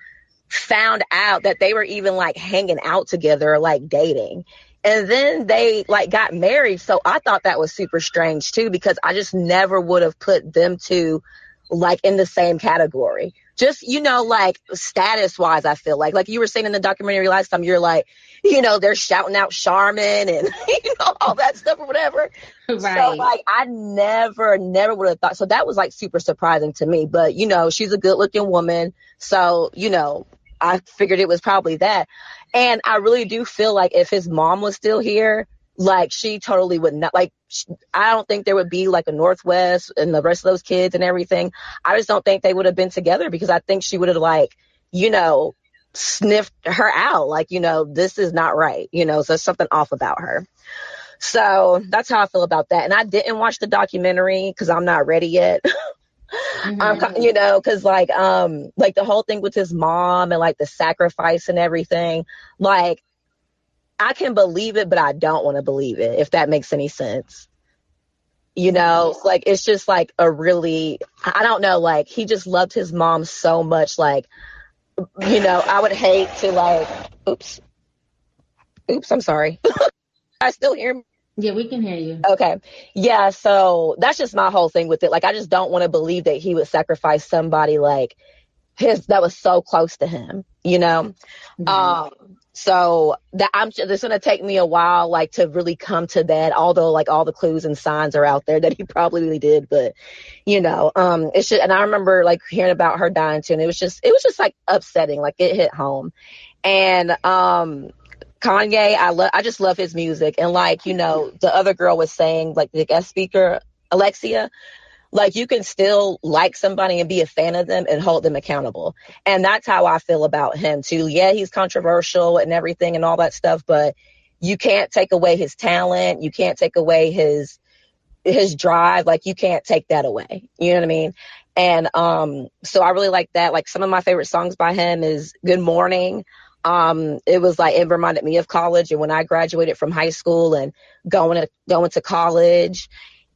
found out that they were even like hanging out together, like dating, and then they like got married. So I thought that was super strange too, because I just never would have put them two like in the same category. Just, you know, like status wise, I feel like you were saying in the documentary last time, you're like, you know, they're shouting out Charmin and, you know, all that stuff or whatever. Right. So like, I never would have thought. So that was like super surprising to me. But, you know, she's a good looking woman. So, you know, I figured it was probably that. And I really do feel like if his mom was still here, like, she totally would not, like, I don't think there would be, like, a Northwest and the rest of those kids and everything. I just don't think they would have been together, because I think she would have, like, you know, sniffed her out. Like, you know, this is not right. You know, so there's something off about her. So that's how I feel about that. And I didn't watch the documentary because I'm not ready yet. You know, because like the whole thing with his mom and like the sacrifice and everything, like, I can believe it, but I don't want to believe it, if that makes any sense. You know, like, it's just like a really, I don't know, like, he just loved his mom so much. Like, you know, I would hate to, like, oops, I'm sorry. I still hear me. Yeah, we can hear you. Okay. Yeah, so that's just my whole thing with it. Like, I just don't want to believe that he would sacrifice somebody like his that was so close to him, you know? Mm-hmm. So that it's going to take me a while, like, to really come to that, although, like, all the clues and signs are out there that he probably really did. But, you know, it's just, and I remember, like, hearing about her dying too, and it was just like upsetting, like, it hit home. And Kanye, I just love his music. And, like, you know, the other girl was saying, like, the guest speaker, Alexia, like, you can still like somebody and be a fan of them and hold them accountable. And that's how I feel about him too. Yeah, he's controversial and everything and all that stuff, but you can't take away his talent. You can't take away his drive. Like, you can't take that away. You know what I mean? And so I really like that. Like, some of my favorite songs by him is Good Morning. It was like, it reminded me of college and when I graduated from high school and going to college.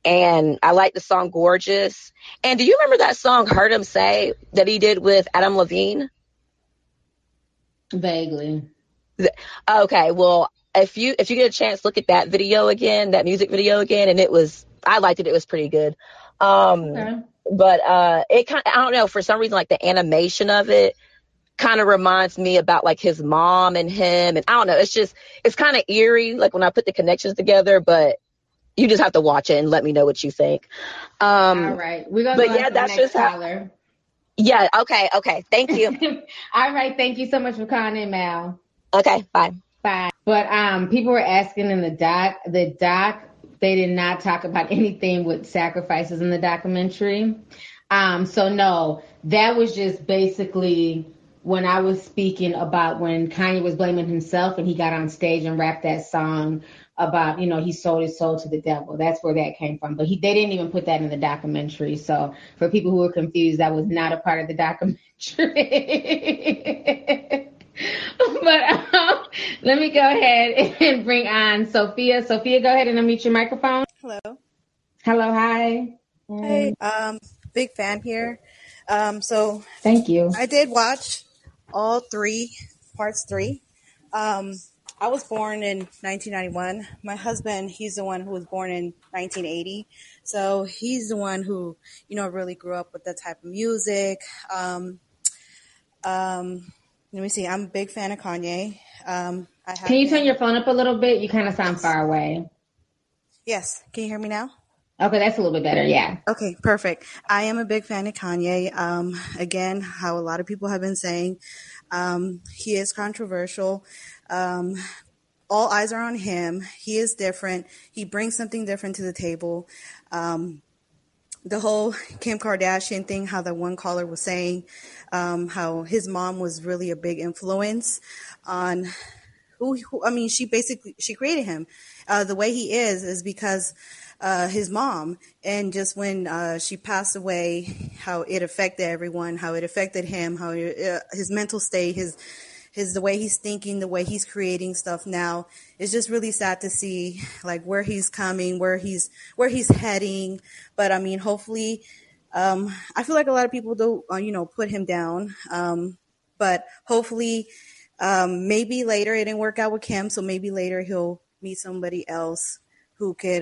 And I like the song Gorgeous. And do you remember that song Heard Him Say that he did with Adam Levine? Vaguely. Okay, well, if you get a chance, look at that video again, that music video again, and I liked it. It was pretty good. Okay. But it kind of, I don't know, for some reason, like, the animation of it kind of reminds me about, like, his mom and him, and I don't know, it's kind of eerie, like, when I put the connections together, but you just have to watch it and let me know what you think. All right. We're going to go to the next caller. Yeah. Okay. Thank you. All right. Thank you so much for calling in, Mal. Okay. Bye. But people were asking in the doc, they did not talk about anything with sacrifices in the documentary. So no, that was just basically when I was speaking about when Kanye was blaming himself and he got on stage and rapped that song about, you know, he sold his soul to the devil. That's where that came from. But they didn't even put that in the documentary. So for people who were confused, that was not a part of the documentary. But let me go ahead and bring on Sophia. Sophia, go ahead and unmute your microphone. Hello. Hi. Hey, big fan here. So thank you. I did watch all three, parts 3. I was born in 1991. My husband, he's the one who was born in 1980. So he's the one who, you know, really grew up with that type of music. Let me see. I'm a big fan of Kanye. Can you turn your phone up a little bit? You kind of sound far away. Yes. Can you hear me now? Okay, that's a little bit better, yeah. Okay, perfect. I am a big fan of Kanye. Again, how a lot of people have been saying, he is controversial. All eyes are on him. He is different. He brings something different to the table. The whole Kim Kardashian thing, how that one caller was saying, how his mom was really a big influence on who I mean, she created him. The way he is because his mom, and just when she passed away, how it affected everyone, how it affected him, how his mental state, his the way he's thinking, the way he's creating stuff now. It's just really sad to see, like, where he's coming, where he's heading. But I mean, hopefully, I feel like a lot of people do, you know, put him down, but hopefully, maybe later it didn't work out with Kim, so maybe later he'll meet somebody else who could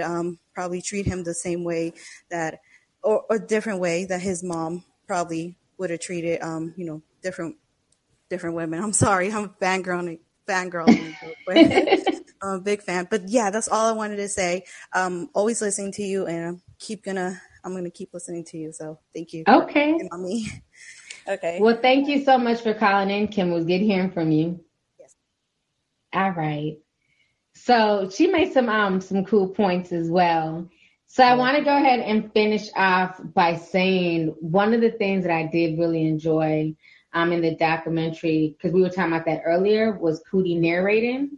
probably treat him the same way that, or a different way that his mom probably would have treated, you know, different women. I'm sorry, I'm fangirling. I'm a big fan. But yeah, that's all I wanted to say. Always listening to you, and I'm gonna keep listening to you. So thank you. Okay. Okay. Well, thank you so much for calling in, Kim. It was good hearing from you. Yes. All right. So she made some cool points as well. So I want to go ahead and finish off by saying one of the things that I did really enjoy in the documentary, because we were talking about that earlier, was Coodie narrating.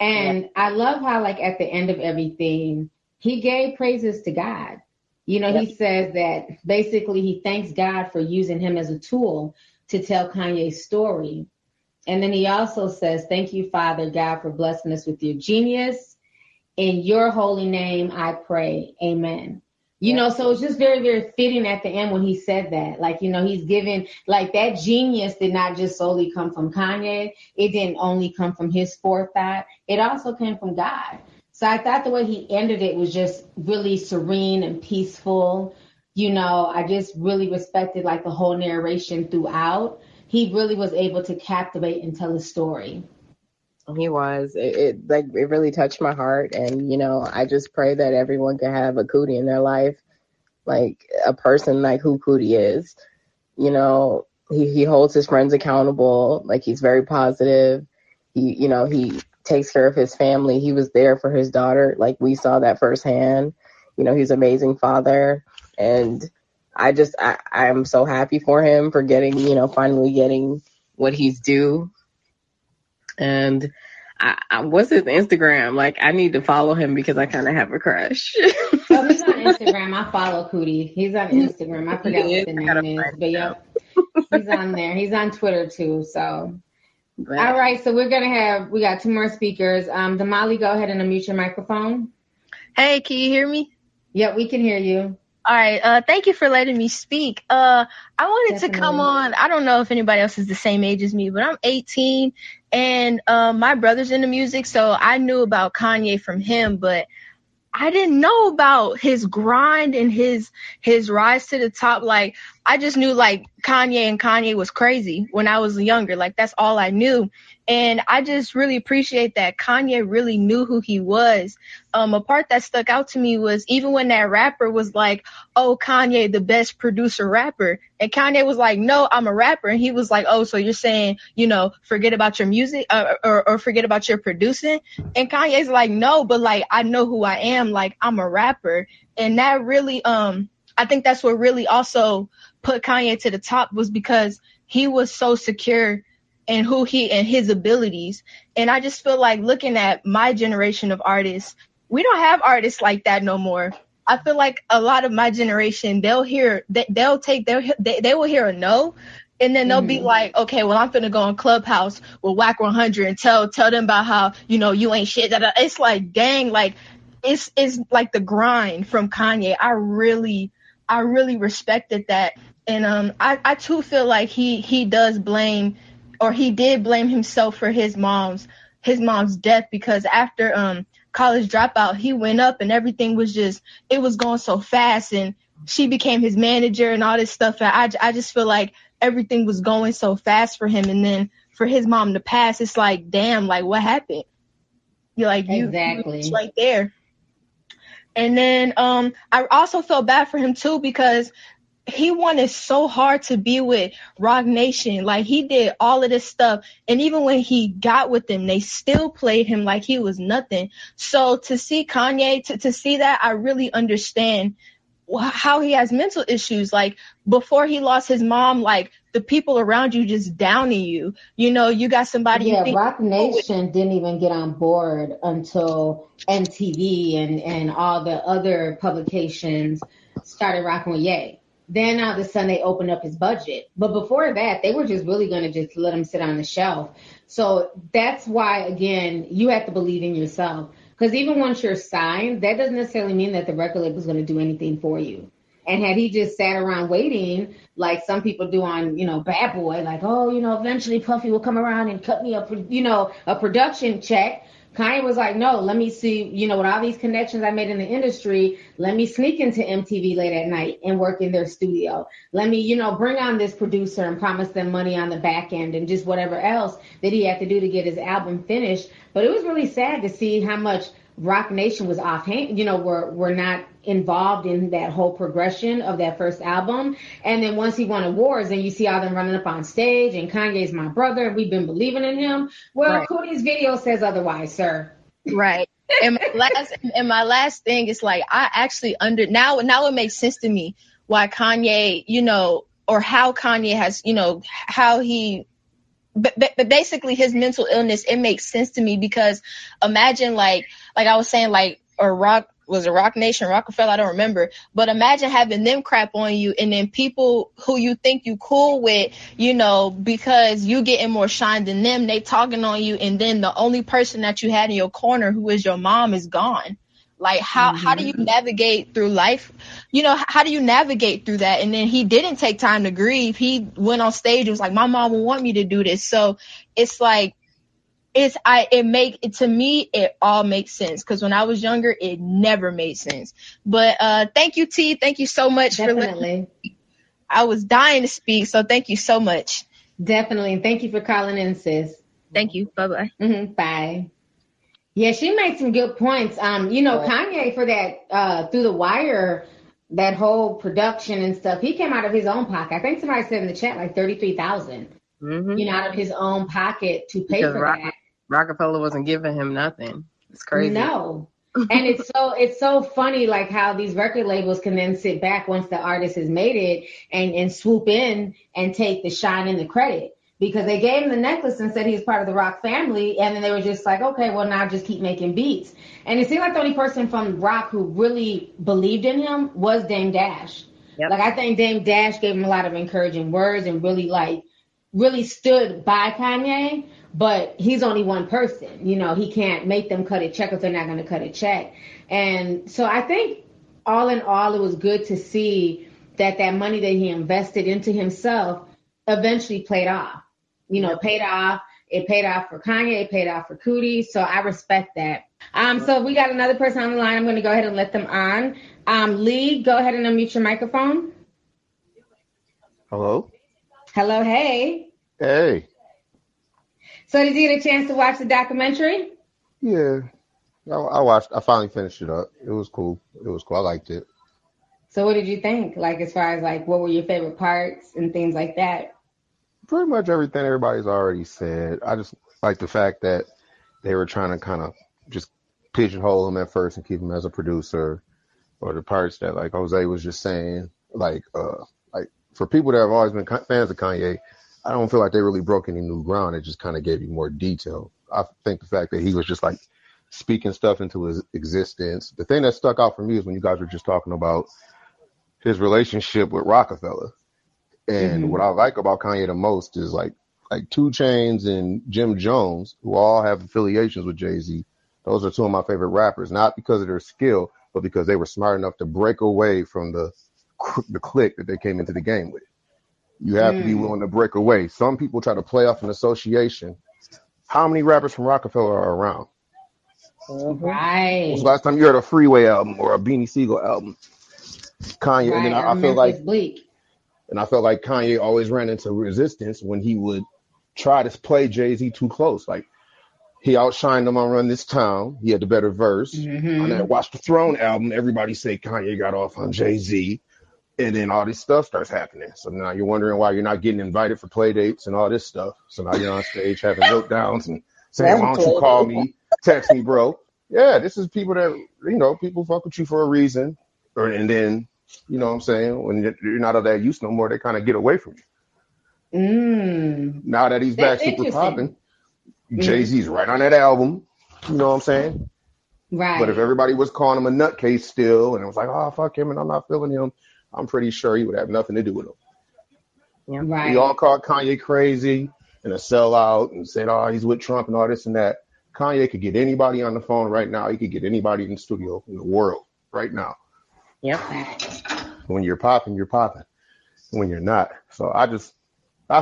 And yeah. I love how, like, at the end of everything, he gave praises to God. You know, he says that basically he thanks God for using him as a tool to tell Kanye's story. And then he also says, thank you, Father God, for blessing us with your genius. In your holy name, I pray. Amen. You know, so it's just very, very fitting at the end when he said that. Like, you know, he's given, like, that genius did not just solely come from Kanye. It didn't only come from his forethought. It also came from God. So I thought the way he ended it was just really serene and peaceful. You know, I just really respected, like, the whole narration throughout. He really was able to captivate and tell a story. He was. It really touched my heart. And, you know, I just pray that everyone could have a Coodie in their life, like a person like who Coodie is. You know, he holds his friends accountable. Like, he's very positive. He takes care of his family. He was there for his daughter. Like, we saw that firsthand. You know, he's an amazing father. And I'm so happy for him for getting, you know, finally getting what he's due. And I what's his Instagram? Like, I need to follow him because I kind of have a crush. Oh, he's on Instagram. I follow Coodie. He's on Instagram. I forgot what the name is, but yeah, he's on there. He's on Twitter too, so. But, all right, so we got two more speakers. Damali, go ahead and unmute your microphone. Hey, can you hear me? Yep, we can hear you. All right, thank you for letting me speak. I wanted to come on. I don't know if anybody else is the same age as me, but I'm 18, and my brother's into music, so I knew about Kanye from him, but I didn't know about his grind and his rise to the top. Like, I just knew, like, Kanye was crazy when I was younger. Like, that's all I knew. And I just really appreciate that Kanye really knew who he was. A part that stuck out to me was even when that rapper was like, oh, Kanye, the best producer rapper. And Kanye was like, no, I'm a rapper. And he was like, oh, so you're saying, you know, forget about your music or forget about your producing. And Kanye's like, no, but, like, I know who I am. Like, I'm a rapper. And that really, I think that's what really also put Kanye to the top, was because he was so secure and who he and his abilities. And I just feel like, looking at my generation of artists, we don't have artists like that no more. I feel like a lot of my generation, they will hear a no, and then they'll be like, okay, well, I'm finna go on Clubhouse with Whack 100 and tell them about how, you know, you ain't shit. It's like, dang, like, it's like the grind from Kanye. I really respected that. And I too feel like he did blame himself for his mom's death, because after College Dropout, he went up and everything was just, it was going so fast, and she became his manager and all this stuff. And I just feel like everything was going so fast for him. And then for his mom to pass, it's like, damn, like, what happened? You're like, exactly. You right there. And then I also felt bad for him too, because he wanted so hard to be with Roc Nation. Like, he did all of this stuff. And even when he got with them, they still played him like he was nothing. So to see Kanye, to see that, I really understand how he has mental issues. Like, before he lost his mom, like, the people around you just downing you. You know, you got somebody. Yeah, Roc Nation didn't even get on board until MTV and all the other publications started rocking with Ye. Then all of a sudden they opened up his budget. But before that, they were just really going to just let him sit on the shelf. So that's why, again, you have to believe in yourself. Because even once you're signed, that doesn't necessarily mean that the record label is going to do anything for you. And had he just sat around waiting, like some people do on, you know, Bad Boy, like, oh, you know, eventually Puffy will come around and cut me up, you know, a production check. Kanye was like, no, let me see, you know, with all these connections I made in the industry, let me sneak into MTV late at night and work in their studio. Let me, you know, bring on this producer and promise them money on the back end and just whatever else that he had to do to get his album finished. But it was really sad to see how much Roc Nation was offhand, were not involved in that whole progression of that first album. And then once he won awards, and you see all them running up on stage, and Kanye's my brother, and we've been believing in him. Well, right. Coodie's video says otherwise, sir. Right. And my last thing is, like, I actually now it makes sense to me why Kanye, or how Kanye has, how he, but basically his mental illness, it makes sense to me, because imagine, like I was saying, like, Roc Nation, Roc-A-Fella, I don't remember, but imagine having them crap on you, and then people who you think you cool with, because you getting more shine than them, they talking on you, and then the only person that you had in your corner, who is your mom, is gone. Like, how do you navigate through life? How do you navigate through that? And then he didn't take time to grieve. He went on stage and was like, my mom will want me to do this. So it's like, to me, it all makes sense. Cause when I was younger, it never made sense. But, thank you, T. Thank you so much. Definitely. For listening. I was dying to speak. So thank you so much. Definitely. And thank you for calling in, sis. Thank you. Bye-bye. Mm-hmm. Bye. Yeah, she made some good points. Kanye, for that, Through the Wire, that whole production and stuff, he came out of his own pocket. I think somebody said in the chat, like $33,000, out of his own pocket to pay for that. Roc-A-Fella wasn't giving him nothing. It's crazy. No. And it's so funny, like, how these record labels can then sit back once the artist has made it and swoop in and take the shine and the credit. Because they gave him the necklace and said he was part of the Roc family, and then they were just like, okay, well, now just keep making beats. And it seemed like the only person from Roc who really believed in him was Dame Dash. Yep. Like, I think Dame Dash gave him a lot of encouraging words and really stood by Kanye, but he's only one person. He can't make them cut a check if they're not going to cut a check. And so I think all in all, it was good to see that money that he invested into himself eventually paid off. Paid off. It paid off for Kanye. It paid off for Coodie. So I respect that. So we got another person on the line. I'm going to go ahead and let them on. Lee, go ahead and unmute your microphone. Hello. Hello. Hey. Hey. So did you get a chance to watch the documentary? Yeah, I watched. I finally finished it up. It was cool. I liked it. So what did you think? Like, as far as what were your favorite parts and things like that? Pretty much everything everybody's already said. I just like the fact that they were trying to kind of just pigeonhole him at first and keep him as a producer, or the parts that, like Jose was just saying, like for people that have always been fans of Kanye, I don't feel like they really broke any new ground. It just kind of gave you more detail. I think the fact that he was just like speaking stuff into his existence. The thing that stuck out for me is when you guys were just talking about his relationship with Roc-A-Fella. And what I like about Kanye the most is like 2 Chainz and Jim Jones, who all have affiliations with Jay-Z. Those are 2 of my favorite rappers, not because of their skill, but because they were smart enough to break away from the clique that they came into the game with. You have to be willing to break away. Some people try to play off an association. How many rappers from Roc-A-Fella are around? Right. When's the last time you heard a Freeway album or a Beanie Siegel album? Kanye, right. And then I feel like bleak. And I felt like Kanye always ran into resistance when he would try to play Jay-Z too close. Like, he outshined him on Run This Town. He had the better verse. On that Watch the Throne album, everybody say Kanye got off on Jay-Z. And then all this stuff starts happening. So now you're wondering why you're not getting invited for play dates and all this stuff. So now you're on stage having meltdowns and saying, why don't you call me? Text me, bro. Yeah, this is people that, people fuck with you for a reason. And then... You know what I'm saying? When you're not of that use no more, they kind of get away from you. Now that he's back super popping, Jay-Z's right on that album. You know what I'm saying? Right. But if everybody was calling him a nutcase still, and it was like, oh, fuck him, and I'm not feeling him, I'm pretty sure he would have nothing to do with him. Yeah, right. We all called Kanye crazy and a sellout and said, oh, he's with Trump and all this and that. Kanye could get anybody on the phone right now. He could get anybody in the studio in the world right now. Yep. When you're popping, you're popping. When you're not. So that's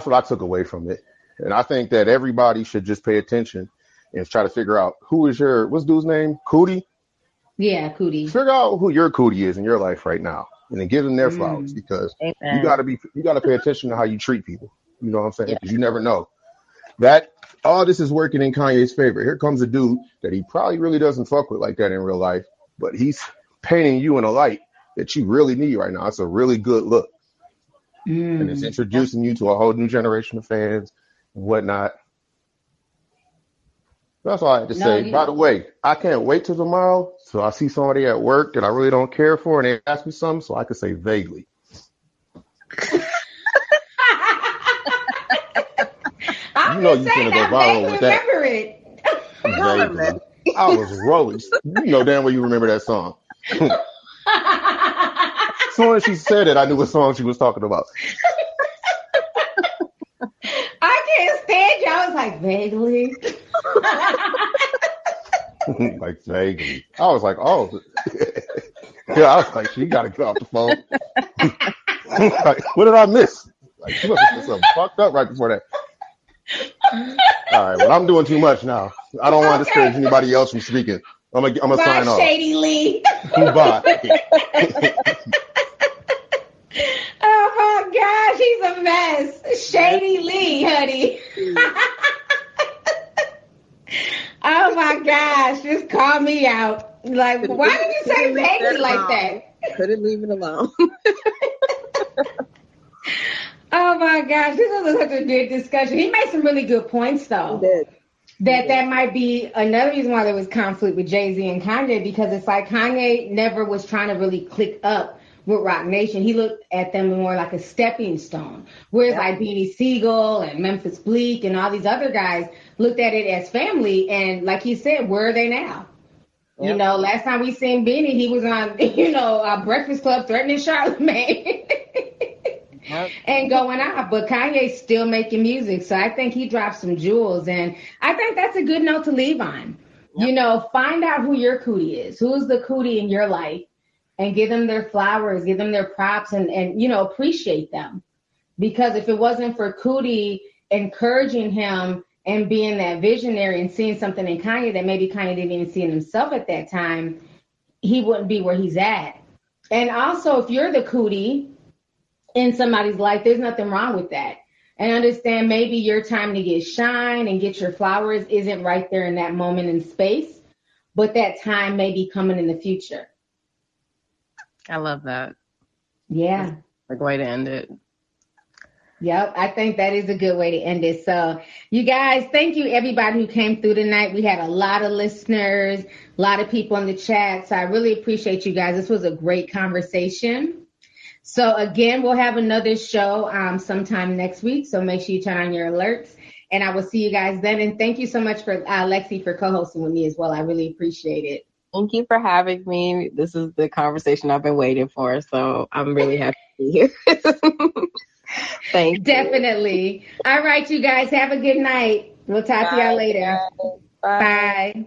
what I took away from it. And I think that everybody should just pay attention and try to figure out what's dude's name? Coodie? Yeah, Coodie. Figure out who your Coodie is in your life right now. And then give them their flowers, because you gotta pay attention to how you treat people. You know what I'm saying? Because you never know. that all this is working in Kanye's favor. Here comes a dude that he probably really doesn't fuck with like that in real life, but he's painting you in a light that you really need right now. It's a really good look. Mm. And it's introducing you to a whole new generation of fans and whatnot. That's all I had to say. By the way, I can't wait till tomorrow so I see somebody at work that I really don't care for and they ask me something so I can say vaguely. You know you're going to go viral with that. Remember it. I was rolling. You know damn well you remember that song. As soon as she said it, I knew what song she was talking about. I can't stand you. I was like, vaguely. Like, vaguely. I was like, oh. Yeah, I was like, she got to get off the phone. Like, what did I miss? Like, she must have been something fucked up right before that. All right, well, I'm doing too much now. I don't want to discourage anybody else from speaking. I'm gonna sign off. Shady Lee. Bye. Oh my gosh, he's a mess. Shady Lee, honey. Oh my gosh, just call me out. Like, couldn't why did you say baby like that? Couldn't leave it alone. Oh my gosh, this was such a good discussion. He made some really good points, though. He did. That might be another reason why there was conflict with Jay-Z and Kanye, because it's like Kanye never was trying to really click up with Roc Nation. He looked at them more like a stepping stone, whereas like Beanie Siegel and Memphis Bleak and all these other guys looked at it as family. And like he said, where are they now? Yep. You know, last time we seen Beanie, he was on, you know, our Breakfast Club threatening Charlamagne. And going out, but Kanye's still making music, so I think he dropped some jewels, and I think that's a good note to leave on. Yep. You know, find out who your Coodie is, who's the Coodie in your life, and give them their flowers, give them their props, and you know, appreciate them, because if it wasn't for Coodie encouraging him and being that visionary and seeing something in Kanye that maybe Kanye didn't even see in himself at that time, he wouldn't be where he's at. And also, if you're the Coodie in somebody's life, there's nothing wrong with that. And understand maybe your time to get shine and get your flowers isn't right there in that moment in space, but that time may be coming in the future. I love that. Yeah. That's a great way to end it. Yep, I think that is a good way to end it. So you guys, thank you everybody who came through tonight. We had a lot of listeners, a lot of people in the chat. So I really appreciate you guys. This was a great conversation. So again, we'll have another show sometime next week. So make sure you turn on your alerts, and I will see you guys then. And thank you so much for Lexi for co-hosting with me as well. I really appreciate it. Thank you for having me. This is the conversation I've been waiting for. So I'm really happy to be here. Thank you. Definitely. All right, you guys, have a good night. We'll talk to y'all later. Bye. Bye.